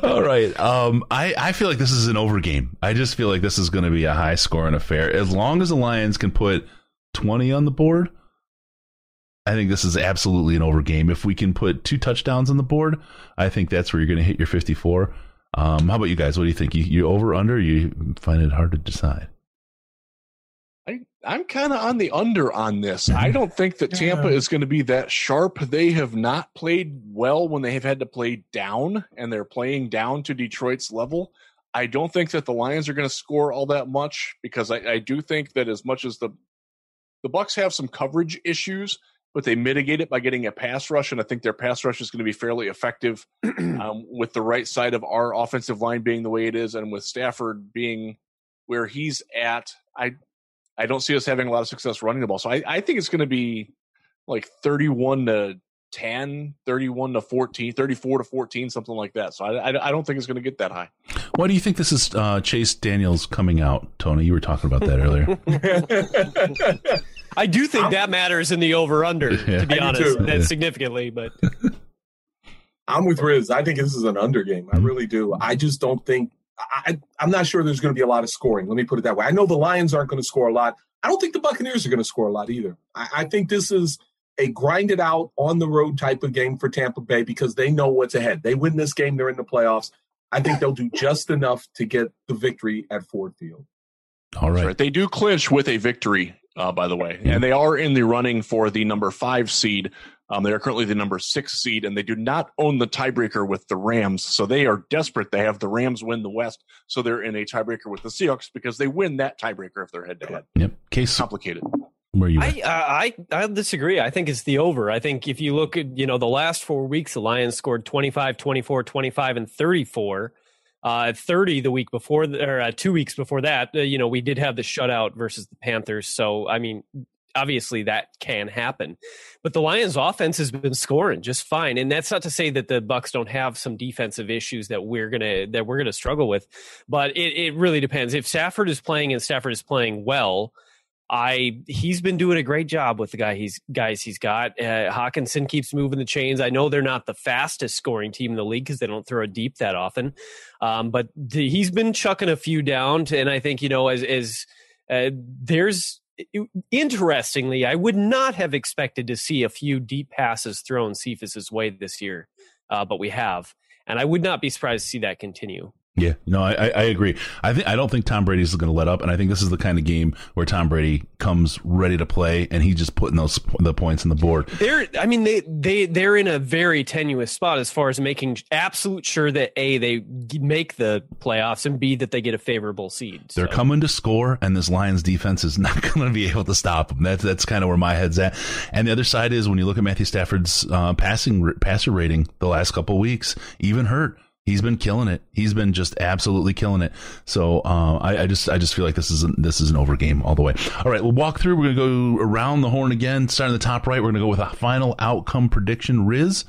All right. Um, I, I feel like this is an over game. I just feel like this is going to be a high scoring affair. As long as the Lions can put twenty on the board, I think this is absolutely an over game. If we can put two touchdowns on the board, I think that's where you're going to hit your fifty-four. Um, how about you guys? What do you think? You, you over, under? Or you find it hard to decide? I'm kind of on the under on this. I don't think that Tampa is going to be that sharp. They have not played well when they have had to play down, and they're playing down to Detroit's level. I don't think that the Lions are going to score all that much because I, I do think that as much as the the Bucs have some coverage issues, but they mitigate it by getting a pass rush, and I think their pass rush is going to be fairly effective um, with the right side of our offensive line being the way it is and with Stafford being where he's at. I I don't see us having a lot of success running the ball. So I, I think it's going to be like thirty-one to ten, thirty-one to fourteen, thirty-four to fourteen, something like that. So I, I, I don't think it's going to get that high. Why do you think this is uh, Chase Daniels coming out, Tony? You were talking about that earlier. I do think I'm, that matters in the over-under, yeah. to be I honest, yeah. significantly. But I'm with Riz. I think this is an under game. I really do. I just don't think. I, I'm not sure there's going to be a lot of scoring. Let me put it that way. I know the Lions aren't going to score a lot. I don't think the Buccaneers are going to score a lot either. I, I think this is a grinded out on the road type of game for Tampa Bay because they know what's ahead. They win this game. They're in the playoffs. I think they'll do just enough to get the victory at Ford Field. All right. right. They do clinch with a victory, uh, by the way, yeah. and they are in the running for the number five seed. Um, they are currently the number six seed, and they do not own the tiebreaker with the Rams, so they are desperate. They have the Rams win the West, so they're in a tiebreaker with the Seahawks because they win that tiebreaker if they're head-to-head. Yep. Case, complicated. Where you? I, I I disagree. I think it's the over. I think if you look at you know the last four weeks, the Lions scored twenty-five, twenty-four, twenty-five, and thirty-four. Uh, thirty the week before, or uh, two weeks before that, uh, you know we did have the shutout versus the Panthers. So I mean. Obviously, that can happen. But the Lions' offense has been scoring just fine. And that's not to say that the Bucs don't have some defensive issues that we're going to that we're going to struggle with. But it, it really depends. If Stafford is playing and Stafford is playing well, I he's been doing a great job with the guy he's guys he's got. Uh, Hawkinson keeps moving the chains. I know they're not the fastest scoring team in the league because they don't throw a deep that often, um, but the, he's been chucking a few down. To, and I think you know as as uh, there's interestingly, I would not have expected to see a few deep passes thrown Cephas's way this year, uh, but we have, and I would not be surprised to see that continue. Yeah, no, I, I agree. I think I don't think Tom Brady's going to let up, and I think this is the kind of game where Tom Brady comes ready to play, and he's just putting those the points on the board. They're, I mean, they they they're in a very tenuous spot as far as making absolute sure that A, they make the playoffs, and B, that they get a favorable seed. So. They're coming to score, and this Lions defense is not going to be able to stop them. That's that's kind of where my head's at. And the other side is when you look at Matthew Stafford's uh, passing passer rating the last couple of weeks, even hurt. He's been killing it. He's been just absolutely killing it. So uh, I, I just I just feel like this is an, this is an over game all the way. All right, we'll walk through. We're going to go around the horn again. Starting at the top right, we're going to go with a final outcome prediction. Riz?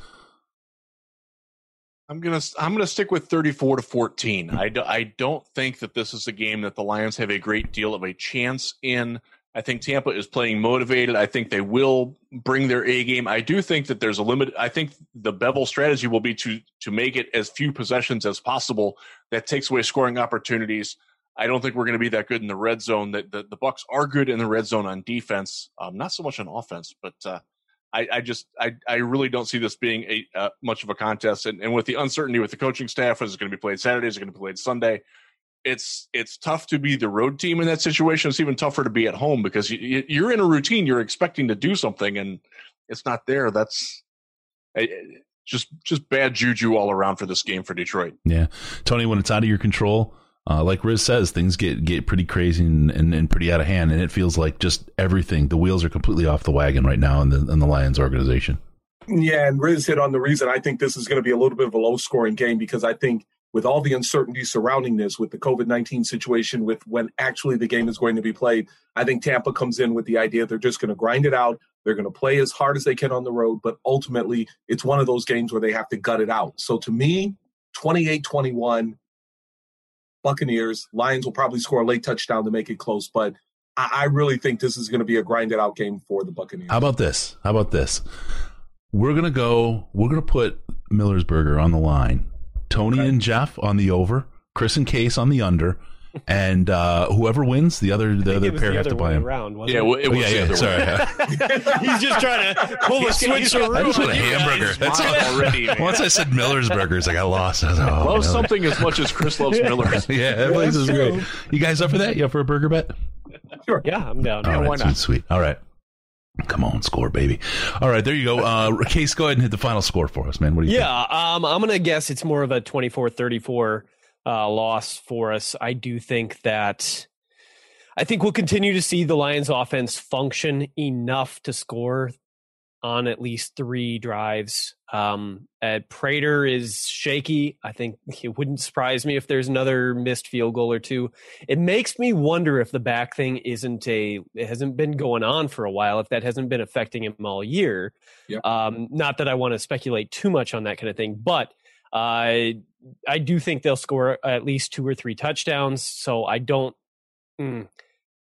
I'm going to I'm going to stick with thirty-four to fourteen. I, do, I don't think that this is a game that the Lions have a great deal of a chance in. I think Tampa is playing motivated. I think they will bring their A game. I do think that there's a limit. I think the Bevell strategy will be to to make it as few possessions as possible. That takes away scoring opportunities. I don't think we're going to be that good in the red zone. That the, the Bucs are good in the red zone on defense, um, not so much on offense. But uh, I, I just I, I really don't see this being a uh, much of a contest. And, and with the uncertainty with the coaching staff, is it going to be played Saturday? Is it going to be played Sunday? It's it's tough to be the road team in that situation. It's even tougher to be at home because you, you're in a routine. You're expecting to do something, and it's not there. That's just just bad juju all around for this game for Detroit. Yeah, Tony, when it's out of your control, uh, like Riz says, things get, get pretty crazy and, and, and pretty out of hand, and it feels like just everything. The wheels are completely off the wagon right now in the, in the Lions organization. Yeah, and Riz hit on the reason. I think this is going to be a little bit of a low-scoring game because I think with all the uncertainty surrounding this, with the COVID nineteen situation, with when actually the game is going to be played, I think Tampa comes in with the idea they're just going to grind it out. They're going to play as hard as they can on the road, but ultimately it's one of those games where they have to gut it out. So to me, twenty-eight twenty-one, Buccaneers, Lions will probably score a late touchdown to make it close, but I, I really think this is going to be a grinded out game for the Buccaneers. How about this? How about this? We're going to go, we're going to put Millersburger on the line. Tony okay. and Jeff on the over, Chris and Case on the under, and uh, whoever wins, the other the other pair the have other to buy him. Around, yeah, it? It was yeah, yeah, yeah. Sorry, he's just trying to pull the switch. I just want a hamburger. That's already. Once I said Miller's Burgers, I got lost. I was like, oh, love Miller. Something as much as Chris loves Miller's. Yeah, that place is great. You guys up for that? You up for a burger bet? Sure. Yeah, I'm down. All yeah, right, why not? Sweet. All right. Come on, score, baby. All right, there you go. Uh, Case, go ahead and hit the final score for us, man. What do you yeah, think? Yeah, um, I'm going to guess it's more of a twenty-four thirty-four uh, loss for us. I do think that I think we'll continue to see the Lions offense function enough to score on at least three drives. Um, uh, Prater is shaky. I think it wouldn't surprise me if there's another missed field goal or two. It makes me wonder if the back thing isn't a, it hasn't been going on for a while, if that hasn't been affecting him all year. Yeah. Um, not that I want to speculate too much on that kind of thing, but uh, I, I do think they'll score at least two or three touchdowns. So I don't, mm,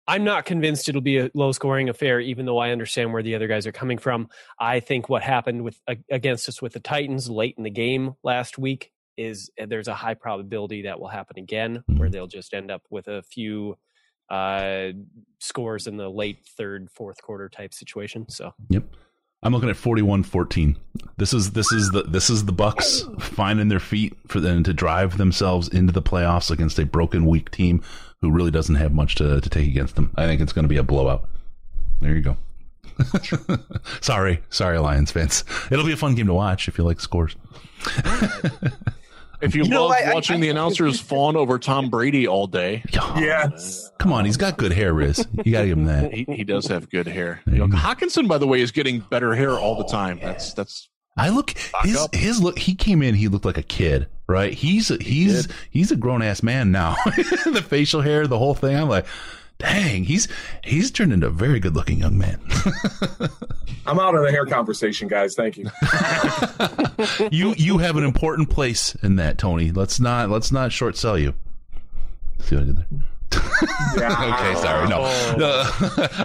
I'm not convinced it'll be a low-scoring affair, even though I understand where the other guys are coming from. I think what happened with against us with the Titans late in the game last week is there's a high probability that will happen again, where they'll just end up with a few uh, scores in the late third, fourth quarter type situation. So, yep. I'm looking at forty-one fourteen. This is this is the this is the Bucks finding their feet for them to drive themselves into the playoffs against a broken, weak team who really doesn't have much to, to take against them. I think it's going to be a blowout. There you go. sorry, sorry, Lions fans. It'll be a fun game to watch if you like scores. If you, you love know, I, watching I, I, the announcers fawn over Tom Brady all day. Yes. Come on. He's got good hair, Riz. You got to give him that. He, he does have good hair. You know, Hawkinson, by the way, is getting better hair all the time. Oh, yeah. That's that's. I look his up. his look. He came in. He looked like a kid. Right. He's a, he's he he's a grown ass man now. The facial hair, the whole thing. I'm like, dang, he's he's turned into a very good looking young man. I'm out of the hair conversation, guys. Thank you. you you have an important place in that, Tony. Let's not let's not short sell you. See what I did there. Yeah. Okay, sorry. No, no.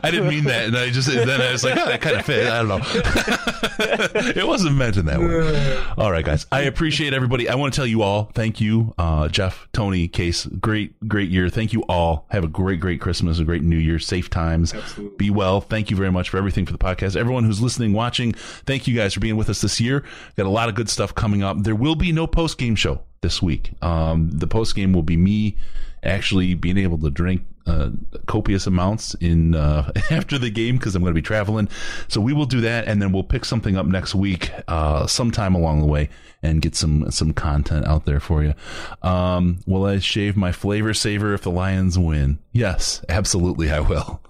I didn't mean that. And I just then I was like, oh, that kind of fit. I don't know. It wasn't meant in that way. All right, guys. I appreciate everybody. I want to tell you all, thank you, uh, Jeff, Tony, Case. Great, great year. Thank you all. Have a great, great Christmas, a great New Year. Safe times. Absolutely. Be well. Thank you very much for everything for the podcast. Everyone who's listening, watching, thank you guys for being with us this year. Got a lot of good stuff coming up. There will be no post game show this week. Um, the post game will be me actually being able to drink uh, copious amounts in uh, after the game because I'm going to be traveling. So we will do that, and then we'll pick something up next week, uh, sometime along the way, and get some some content out there for you. Um, will I shave my flavor saver if the Lions win? Yes, absolutely, I will.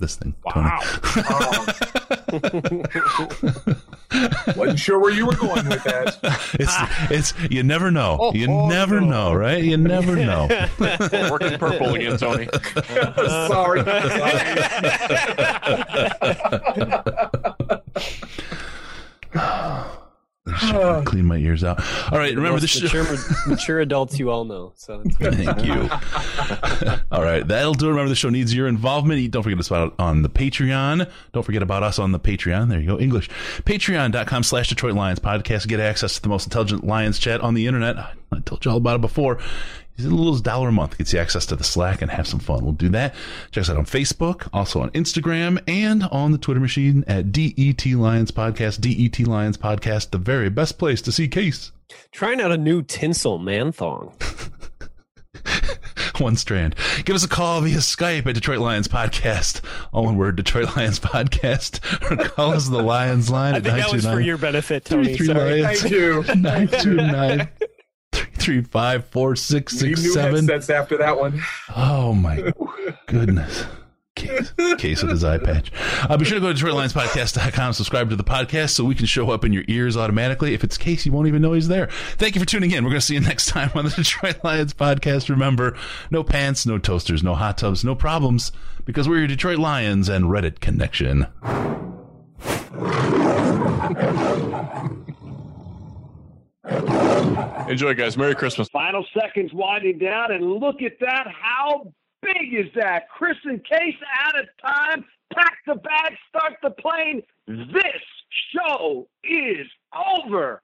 This thing. Wow. Wasn't sure where you were going with that. It's it's you never know. Oh, you oh, never no. know, right? You never know. We're working purple again, Tony. Sorry. Sorry. I clean my ears out. All right, remember this mature, show. Mature adults you all know. So thank you. All right, that'll do it. Remember, the show needs your involvement. Don't forget to spot out on the Patreon. Don't forget about us on the Patreon. There you go, English. Patreon.com slash Detroit Lions podcast. Get access to the most intelligent Lions chat on the internet. I told you all about it before. It's a little dollar a month. Gets you access to the Slack and have some fun. We'll do that. Check us out on Facebook, also on Instagram, and on the Twitter machine at D E T Lions Podcast. D E T Lions Podcast, the very best place to see Case. Trying out a new tinsel man thong. One strand. Give us a call via Skype at Detroit Lions Podcast. All one word, Detroit Lions Podcast. Or call us the Lions line. I at think that was for your benefit, Tony. Sorry. Thank you. nine two nine three five four six six seven That's after that one. Oh my goodness. Case, Case with his eye patch. Uh, be sure to go to Detroit Lions Podcast dot com, subscribe to the podcast so we can show up in your ears automatically. If it's Case, you won't even know he's there. Thank you for tuning in. We're going to see you next time on the Detroit Lions Podcast. Remember, no pants, no toasters, no hot tubs, no problems, because we're your Detroit Lions and Reddit connection. Enjoy, guys. Merry Christmas. Final seconds winding down, and look at that. How big is that? Chris and Case out of time. Pack the bag, start the plane. This show is over.